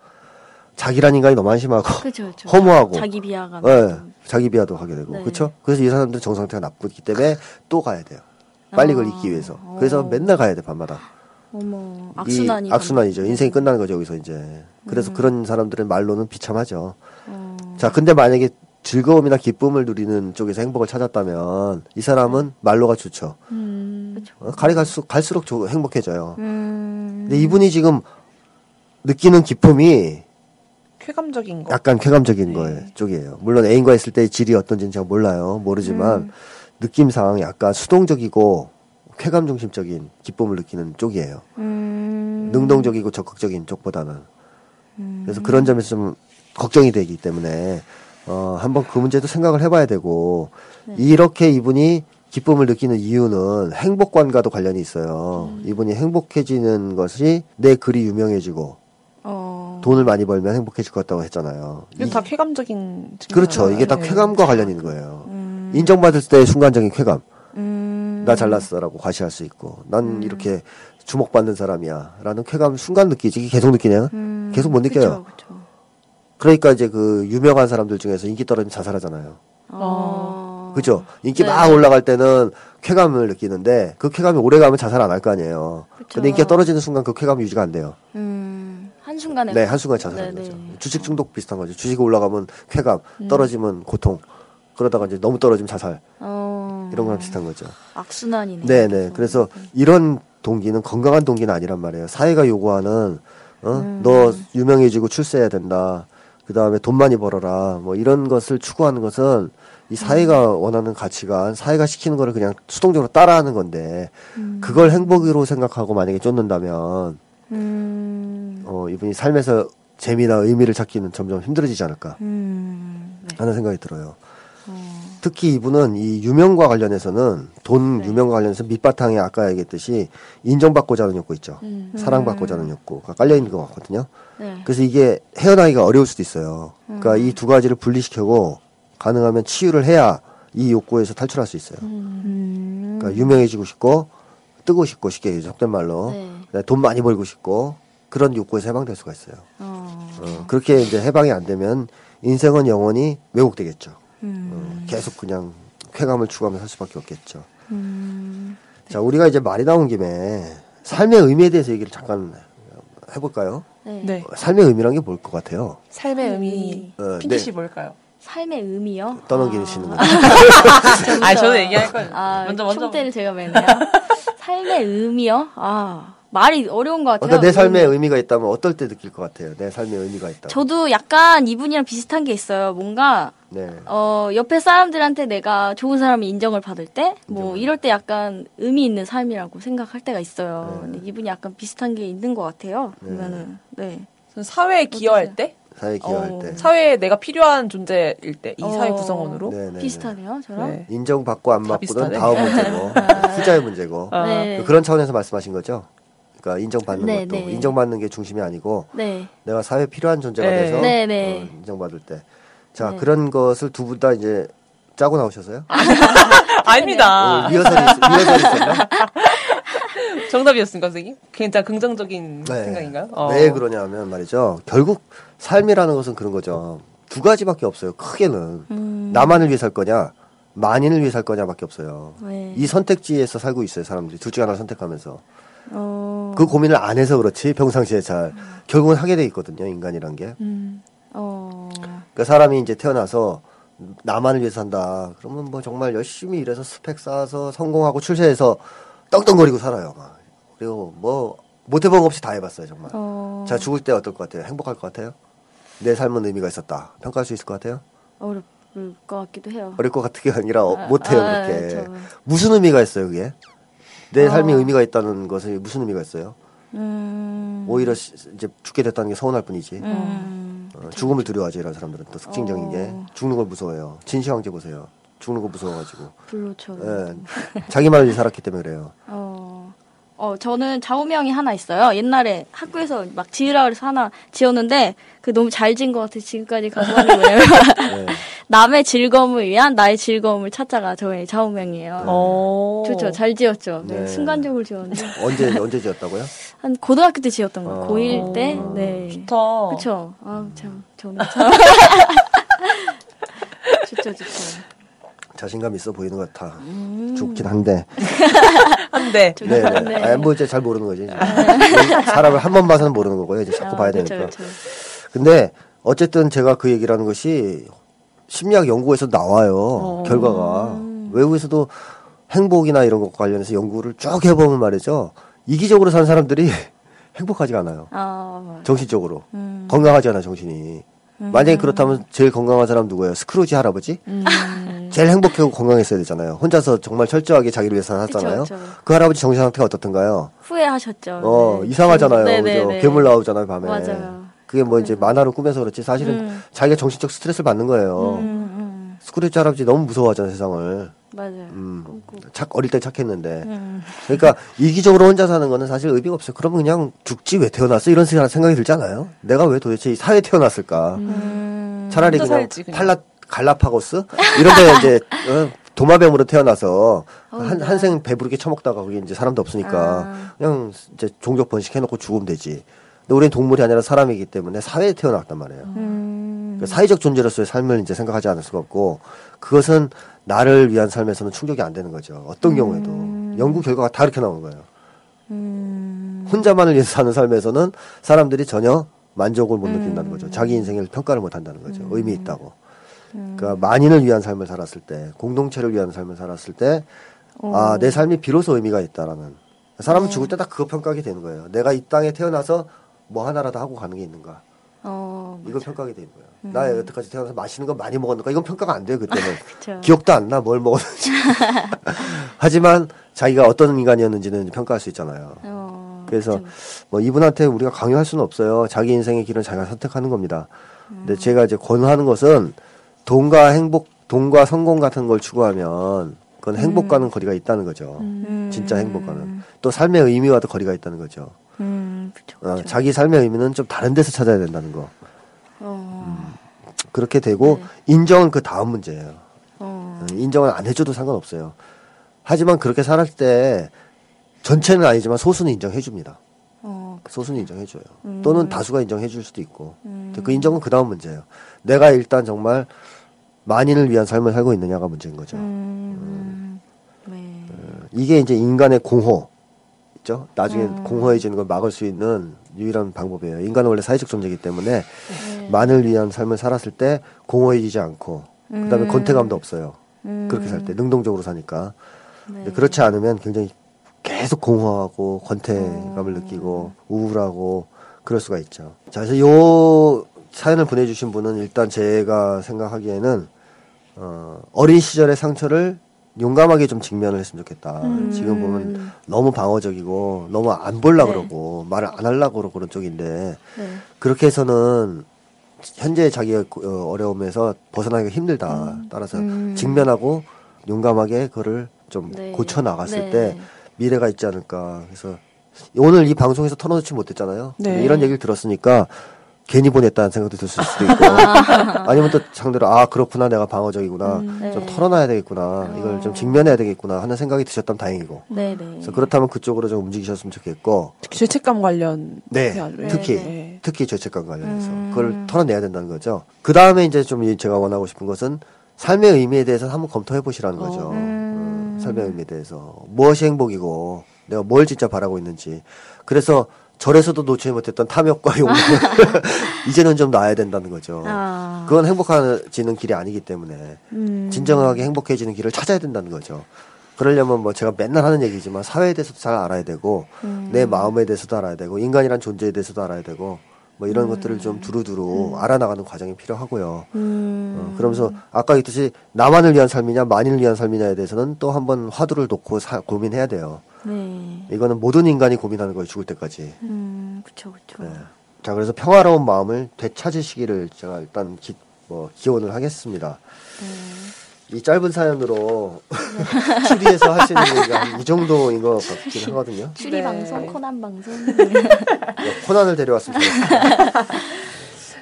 자기란 인간이 너무 한심하고 그쵸, 그쵸. 허무하고 자기 비하가 네, 자기 비하도 하게 되고 네. 그렇죠? 그래서 이 사람들은 정상태가 나쁘기 때문에 또 가야 돼요. 빨리 아. 그걸 잊기 위해서. 그래서 어. 맨날 가야 돼 밤마다. 어머, 악순환이 악순환이죠. 인생이 끝나는 거죠 여기서 이제. 그래서 음. 그런 사람들은 말로는 비참하죠. 어. 자, 근데 만약에 즐거움이나 기쁨을 누리는 쪽에서 행복을 찾았다면 이 사람은 말로가 좋죠. 음, 어, 가리 갈수록, 갈수록 조, 행복해져요. 음. 근데 이분이 지금 느끼는 기쁨이 쾌감적인 거. 약간 쾌감적인 네. 거에 쪽이에요. 물론 애인과 있을 때의 질이 어떤지는 제가 몰라요. 모르지만 음. 느낌상 약간 수동적이고 쾌감 중심적인 기쁨을 느끼는 쪽이에요. 음. 능동적이고 적극적인 쪽보다는. 음. 그래서 그런 점에서 좀 걱정이 되기 때문에 어, 한번 그 문제도 생각을 해봐야 되고, 네. 이렇게 이분이 기쁨을 느끼는 이유는 행복관과도 관련이 있어요. 음. 이분이 행복해지는 것이 내 글이 유명해지고, 어... 돈을 많이 벌면 행복해질 것 같다고 했잖아요. 이게 이... 다 쾌감적인. 그렇죠. 이게 네. 다 쾌감과 관련이 있는 거예요. 음... 인정받을 때의 순간적인 쾌감. 음... 나 잘났어라고 과시할 수 있고, 난 음... 이렇게 주목받는 사람이야. 라는 쾌감 순간 느끼지. 계속 느끼냐? 음... 계속 못 느껴요. 그쵸, 그쵸. 그러니까 이제 그 유명한 사람들 중에서 인기 떨어지면 자살하잖아요. 아. 그죠? 인기 네. 막 올라갈 때는 쾌감을 느끼는데 그 쾌감이 오래 가면 자살 안 할 거 아니에요. 그쵸. 근데 인기가 떨어지는 순간 그 쾌감이 유지가 안 돼요. 음. 한순간에. 네, 한순간에 자살하는 네네. 거죠. 주식 중독 비슷한 거죠. 주식이 올라가면 쾌감, 음. 떨어지면 고통. 그러다가 이제 너무 떨어지면 자살. 어. 이런 거랑 비슷한 거죠. 악순환이네. 네네. 그래서 이런 동기는 건강한 동기는 아니란 말이에요. 사회가 요구하는, 어? 음. 너 유명해지고 출세해야 된다. 그 다음에 돈 많이 벌어라. 뭐 이런 것을 추구하는 것은 이 사회가 음. 원하는 가치관, 사회가 시키는 거를 그냥 수동적으로 따라하는 건데 음. 그걸 행복으로 생각하고 만약에 쫓는다면 음. 어, 이분이 삶에서 재미나 의미를 찾기는 점점 힘들어지지 않을까 음, 네. 하는 생각이 들어요. 어. 특히 이분은 이 유명과 관련해서는 돈 네. 유명과 관련해서 밑바탕에 아까 얘기했듯이 인정받고자 하는 욕구 있죠. 음. 사랑받고자 하는 욕구가 깔려있는 것 같거든요. 네. 그래서 이게 헤어나기가 어려울 수도 있어요. 음. 그러니까 이 두 가지를 분리시키고 가능하면 치유를 해야 이 욕구에서 탈출할 수 있어요. 음. 그러니까 유명해지고 싶고 뜨고 싶고 쉽게 속된 말로 네. 돈 많이 벌고 싶고 그런 욕구에서 해방될 수가 있어요. 어. 어, 그렇게 이제 해방이 안 되면 인생은 영원히 왜곡되겠죠. 음. 어, 계속 그냥 쾌감을 추구하면서 살 수밖에 없겠죠. 음. 네. 자, 우리가 이제 말이 나온 김에 삶의 의미에 대해서 얘기를 잠깐 해볼까요? 네. 네. 어, 삶의 의미란 게 뭘 것 같아요? 삶의 의미. 어, 핑키 씨 네. 뭘까요? 삶의 의미요? 떠넘기시는 거예요. 아, 저도 얘기할 거예요. 아, 먼저, 먼저. 총대를 제가 매네요. 삶의 의미요? 아. 말이 어려운 것 같아요. 내 삶에 의미. 의미가 있다면 어떨 때 느낄 것 같아요? 내 삶에 의미가 있다. 저도 약간 이분이랑 비슷한 게 있어요. 뭔가 네. 어, 옆에 사람들한테 내가 좋은 사람이 인정을 받을 때, 뭐 이럴 때 약간 의미 있는 삶이라고 생각할 때가 있어요. 네. 근데 이분이 약간 비슷한 게 있는 것 같아요. 그러면은 네. 네. 사회에 기여할 어떠세요? 때, 사회에 기여할 어, 때, 사회에 내가 필요한 존재일 때, 이 어, 사회 구성원으로 네네네. 비슷하네요. 저랑 네. 인정받고 안 받고는 다음 문제고 후자의 문제고 아. 네. 그런 차원에서 말씀하신 거죠. 그러니까 인정받는 네, 것도 네. 인정받는 게 중심이 아니고 네. 내가 사회에 필요한 존재가 네. 돼서 네, 네. 어, 인정받을 때 자 네. 그런 것을 두 분 다 이제 짜고 나오셨어요? 아닙니다. 어, 리허설이 리허설이 있었나? 정답이었습니까, 선생님? 굉장히 긍정적인 네. 생각인가요? 어. 왜 그러냐면 말이죠. 결국 삶이라는 것은 그런 거죠. 두 가지밖에 없어요. 크게는 음. 나만을 위해 살 거냐, 만인을 위해 살 거냐밖에 없어요. 네. 이 선택지에서 살고 있어요, 사람들이 둘 중에 하나를 선택하면서. 어... 그 고민을 안 해서 그렇지 평상시에 잘 음. 결국은 하게 돼 있거든요 인간이란 게. 음. 어... 그러니까 사람이 이제 태어나서 나만을 위해서 산다. 그러면 뭐 정말 열심히 일해서 스펙 쌓아서 성공하고 출세해서 떡떡거리고 살아요. 막. 그리고 뭐 못 해본 거 없이 다 해봤어요 정말. 어... 자 죽을 때 어떨 것 같아요? 행복할 것 같아요? 내 삶은 의미가 있었다. 평가할 수 있을 것 같아요? 어렵 것 같기도 해요. 어릴 것 같은 게 아니라 아, 못해요 아, 그렇게. 저... 무슨 의미가 있어요 그게? 내 삶이 어. 의미가 있다는 것은 무슨 의미가 있어요? 음... 오히려 이제 죽게 됐다는 게 서운할 뿐이지. 음... 어, 죽음을 두려워하죠 이런 사람들은 또 특징적인 어... 게 죽는 걸 무서워해요. 진시황제 보세요. 죽는 걸 무서워가지고. 불로초. 예, 자기만을 살았기 때문에 그래요. 어, 어 저는 좌우명이 하나 있어요. 옛날에 학교에서 막 지으라 그래서 하나 지었는데 그 너무 잘 지은 것 같아. 지금까지 강조하는 거예요. 네. 남의 즐거움을 위한 나의 즐거움을 찾자가 저의 좌우명이에요. 네. 좋죠, 잘 지었죠. 네. 순간적으로 지었는데. 언제 언제 지었다고요? 한 고등학교 때 지었던 거예요. 아~ 고일 때. 네. 좋다. 그렇죠. 아 참, 저는 참. 좋죠, 좋죠. 자신감 있어 보이는 것 같아. 음~ 좋긴 한데. 한데. 네, 네. 아, 뭐 이제 잘 모르는 거지. 사람을 한 번 봐서는 모르는 거고요. 이제 자꾸 아, 봐야 그쵸, 되니까. 그쵸. 근데 어쨌든 제가 그 얘기를 하는 것이. 심리학 연구에서 나와요. 어. 결과가 외국에서도 행복이나 이런 것과 관련해서 연구를 쭉 해보면 말이죠. 이기적으로 사는 사람들이 행복하지가 않아요. 어. 정신적으로 음. 건강하지 않아 정신이. 음. 만약에 그렇다면 제일 건강한 사람 누구예요? 스크루지 할아버지? 음. 제일 행복하고 건강했어야 되잖아요. 혼자서 정말 철저하게 자기를 위해서 살았잖아요. 그쵸, 그쵸. 그 할아버지 정신 상태가 어떻던가요? 후회하셨죠. 어 네. 이상하잖아요. 네, 네, 그죠? 네. 괴물 나오잖아요 밤에. 맞아요. 그게 뭐 이제 만화로 꾸며서 그렇지 사실은 음. 자기가 정신적 스트레스를 받는 거예요. 음, 음. 스크루지 할아버지 너무 무서워하잖아 세상을. 맞아요. 음, 착 어릴 때 착했는데. 음. 그러니까 이기적으로 혼자 사는 거는 사실 의미가 없어요. 그러면 그냥 죽지 왜 태어났어 이런 생각이 들잖아요. 내가 왜 도대체 이 사회에 태어났을까. 음. 차라리 그냥, 살지, 그냥 팔라 갈라파고스 이런데 이제 어, 도마뱀으로 태어나서 어, 한 네. 한생 배부르게 처먹다가 거기 이제 사람도 없으니까 아. 그냥 이제 종족 번식해놓고 죽으면 되지. 근데 우리는 동물이 아니라 사람이기 때문에 사회에 태어났단 말이에요. 음. 그러니까 사회적 존재로서의 삶을 이제 생각하지 않을 수가 없고 그것은 나를 위한 삶에서는 충족이 안 되는 거죠. 어떤 음. 경우에도 연구 결과가 다 이렇게 나오는 거예요. 음. 혼자만을 위해서 사는 삶에서는 사람들이 전혀 만족을 못 음. 느낀다는 거죠. 자기 인생을 평가를 못 한다는 거죠. 음. 의미 있다고. 음. 그러니까 만인을 위한 삶을 살았을 때 공동체를 위한 삶을 살았을 때 아, 내 삶이 비로소 의미가 있다라는 사람은 네. 죽을 때 다 그거 평가하게 되는 거예요. 내가 이 땅에 태어나서 뭐 하나라도 하고 가는 게 있는가? 어, 이걸 평가하게 되는 거야. 음. 나 여태까지 태어나서 맛있는 거 많이 먹었는가? 이건 평가가 안 돼요 그때는. 아, 기억도 안 나 뭘 먹었는지. 하지만 자기가 어떤 인간이었는지는 평가할 수 있잖아요. 어. 그래서 그쵸. 뭐 이분한테 우리가 강요할 수는 없어요. 자기 인생의 길은 자기가 선택하는 겁니다. 음. 근데 제가 이제 권하는 것은 돈과 행복, 돈과 성공 같은 걸 추구하면 그건 행복과는 음. 거리가 있다는 거죠. 음. 진짜 행복과는. 또 삶의 의미와도 거리가 있다는 거죠. 음, 그쵸, 그쵸. 어, 자기 삶의 의미는 좀 다른 데서 찾아야 된다는 거. 어. 음, 그렇게 되고 네. 인정은 그 다음 문제예요. 어. 인정을 안 해줘도 상관없어요. 하지만 그렇게 살았을 때 전체는 아니지만 소수는 인정해줍니다. 어, 소수는 인정해줘요. 음. 또는 다수가 인정해줄 수도 있고. 음. 그 인정은 그 다음 문제예요. 내가 일단 정말 만인을 위한 삶을 살고 있느냐가 문제인 거죠. 음. 음. 네. 음. 이게 이제 인간의 공허. 있죠? 나중에 음. 공허해지는 걸 막을 수 있는 유일한 방법이에요. 인간은 원래 사회적 존재이기 때문에 네. 만을 위한 삶을 살았을 때 공허해지지 않고 음. 그 다음에 권태감도 없어요. 음. 그렇게 살 때 능동적으로 사니까. 네. 그렇지 않으면 굉장히 계속 공허하고 권태감을 음. 느끼고 우울하고 그럴 수가 있죠. 자, 그래서 요 사연을 보내주신 분은 일단 제가 생각하기에는 어, 어린 시절의 상처를 용감하게 좀 직면을 했으면 좋겠다. 음. 지금 보면 너무 방어적이고 너무 안 보려고 네. 그러고 말을 안 하려고 그러고 그런 쪽인데 네. 그렇게 해서는 현재의 자기의 어려움에서 벗어나기가 힘들다. 음. 따라서 음. 직면하고 용감하게 그거를 좀 네. 고쳐나갔을 네. 때 미래가 있지 않을까. 그래서 오늘 이 방송에서 털어놓지 못했잖아요. 네. 이런 얘기를 들었으니까 괜히 보냈다는 생각도 들 수도 있고 아니면 또 상대로 아 그렇구나 내가 방어적이구나 음, 네. 좀 털어놔야 되겠구나 어. 이걸 좀 직면해야 되겠구나 하는 생각이 드셨다면 다행이고 네, 네. 그래서 그렇다면 그쪽으로 좀 움직이셨으면 좋겠고 특히 죄책감 관련 네, 네. 특히 네. 특히 죄책감 관련해서 음. 그걸 털어내야 된다는 거죠. 그 다음에 이제 좀 제가 원하고 싶은 것은 삶의 의미에 대해서 한번 검토해 보시라는 거죠. 어, 음. 음, 삶의 의미에 대해서 무엇이 행복이고 내가 뭘 진짜 바라고 있는지 그래서 절에서도 놓지 못했던 탐욕과 욕망 이제는 좀 놔야 된다는 거죠. 아. 그건 행복해지는 길이 아니기 때문에 음. 진정하게 행복해지는 길을 찾아야 된다는 거죠. 그러려면 뭐 제가 맨날 하는 얘기지만 사회에 대해서도 잘 알아야 되고 음. 내 마음에 대해서도 알아야 되고 인간이란 존재에 대해서도 알아야 되고 뭐 이런 음. 것들을 좀 두루두루 음. 알아나가는 과정이 필요하고요. 음. 어, 그러면서 아까 했듯이 나만을 위한 삶이냐 만인을 위한 삶이냐에 대해서는 또 한번 화두를 놓고 사, 고민해야 돼요. 네. 이거는 모든 인간이 고민하는 거예요. 죽을 때까지. 음, 그쵸, 그쵸. 네. 자, 그래서 평화로운 마음을 되찾으시기를 제가 일단 기, 뭐, 기원을 하겠습니다. 네. 이 짧은 사연으로 네. 추리해서 할 수 있는 얘기가 이 정도인 것 같긴 하거든요. 추리 방송, 네. 코난 방송. 코난을 데려왔으면 좋겠습니다.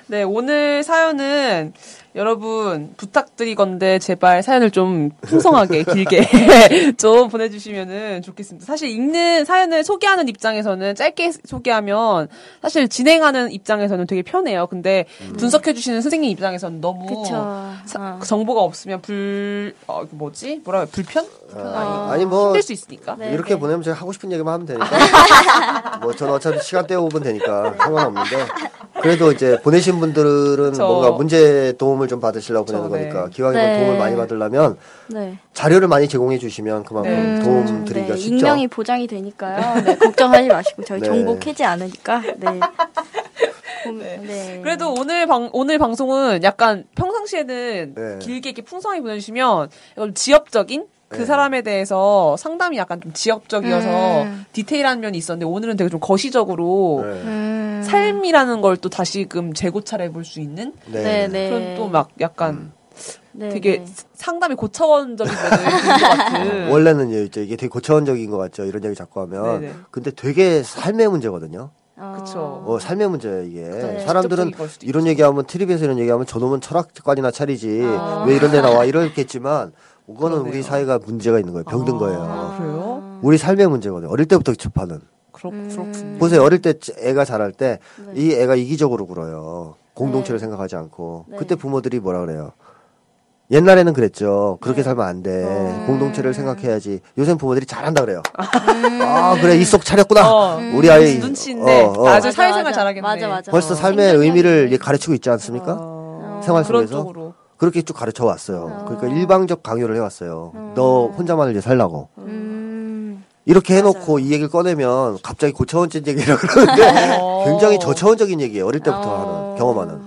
네, 오늘 사연은 여러분 부탁드리건데 제발 사연을 좀 풍성하게 길게 좀 보내주시면 좋겠습니다. 사실 읽는 사연을 소개하는 입장에서는 짧게 소개하면 사실 진행하는 입장에서는 되게 편해요. 근데 음. 분석해주시는 선생님 입장에서는 너무 사, 어. 정보가 없으면 불 어, 뭐지 뭐라 해요? 불편? 불편? 아, 아니 뭐 힘들 수 있으니까 네, 이렇게 네. 보내면 제가 하고 싶은 얘기만 하면 되니까 뭐 저는 어차피 시간 때우면 되니까 상관없는데 그래도 이제 보내신 분들은 저... 뭔가 문제 도움을 좀 받으시려고 그러는 네. 거니까 기왕이면 네. 도움을 많이 받으려면 네. 자료를 많이 제공해 주시면 그만큼 네. 도움 드리기가 네. 쉽죠. 익명이 보장이 되니까요. 네. 걱정하지 마시고 저희 네. 정보 캐지 않으니까. 네. 네. 네. 그래도 오늘 방 오늘 방송은 약간 평상시에는 네. 길게 이렇게 풍성하게 보내주시면 약간 지엽적인 그 네. 사람에 대해서 상담이 약간 좀 지엽적이어서 음. 디테일한 면이 있었는데 오늘은 되게 좀 거시적으로. 네. 음. 삶이라는 걸 또 다시금 재고찰해 볼 수 있는 네. 그런 또 막 약간 음. 네. 되게 네. 상담이 고차원적인 면을 것 같은 원래는 이제 이게 되게 고차원적인 것 같죠. 이런 얘기 자꾸 하면 네네. 근데 되게 삶의 문제거든요. 그렇죠. 어, 삶의 문제예요 이게. 네. 사람들은 이런 있죠. 얘기하면 트립에서 이런 얘기하면 저놈은 철학관이나 차리지 아. 왜 이런 데 나와 이렇겠지만 그거는 그러네요. 우리 사회가 문제가 있는 거예요. 병든 아. 거예요. 아, 그래요? 우리 삶의 문제거든요. 어릴 때부터 접하는. 음. 보세요. 어릴 때 애가 자랄 때 이 네. 애가 이기적으로 굴어요. 공동체를 네. 생각하지 않고 네. 그때 부모들이 뭐라 그래요? 옛날에는 그랬죠. 그렇게 네. 살면 안 돼. 음. 공동체를 생각해야지. 요새 부모들이 잘한다 그래요. 음. 아 그래 입속 차렸구나. 어. 우리 아이 눈치인데 어, 어. 아주 사회생활 잘하겠네. 맞아, 맞아. 벌써 어. 삶의 의미를 생각해. 가르치고 있지 않습니까? 어. 생활 속에서 쪽으로. 그렇게 쭉 가르쳐 왔어요. 어. 그러니까 일방적 강요를 해왔어요. 음. 너 혼자만을 이제 살라고. 음. 이렇게 해놓고 맞아요. 이 얘기를 꺼내면 갑자기 고차원적인 얘기라고 그러는데 굉장히 저차원적인 얘기예요. 어릴 때부터 하는 경험하는.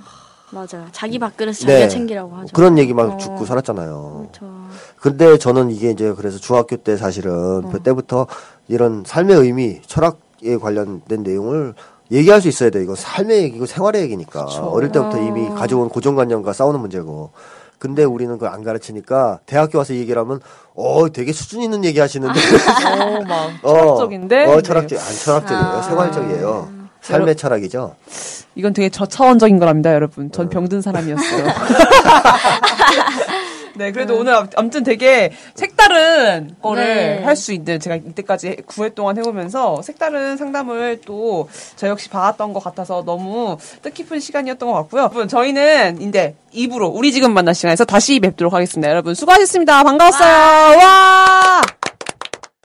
맞아요. 자기 밥그릇 자기가 네. 챙기라고 하죠. 그런 얘기만 죽고 살았잖아요. 그렇죠. 근데 저는 이게 이제 그래서 중학교 때 사실은 어. 그때부터 이런 삶의 의미, 철학 에 관련된 내용을 얘기할 수 있어야 돼. 이건 삶의 얘기고 생활의 얘기니까. 그쵸. 어릴 때부터 음. 이미 가져온 고정관념과 싸우는 문제고. 근데 우리는 그걸 안 가르치니까 대학교 와서 얘기를 하면 어 되게 수준 있는 얘기 하시는데 어, 막 철학적인데? 어, 어 철학적, 안 철학적이에요. 아. 생활적이에요. 삶의 여러... 철학이죠. 이건 되게 저차원적인 거랍니다, 여러분. 전 음. 병든 사람이었어요. 네, 그래도 음. 오늘 아무튼 되게 색다른 거를 네. 할 수 있는, 제가 이때까지 구 회 동안 해보면서 색다른 상담을 또 저 역시 받았던 것 같아서 너무 뜻깊은 시간이었던 것 같고요. 여러분, 저희는 이제 이 부로 우리 지금 만난 시간에서 다시 뵙도록 하겠습니다. 여러분, 수고하셨습니다. 반가웠어요. 와! 와!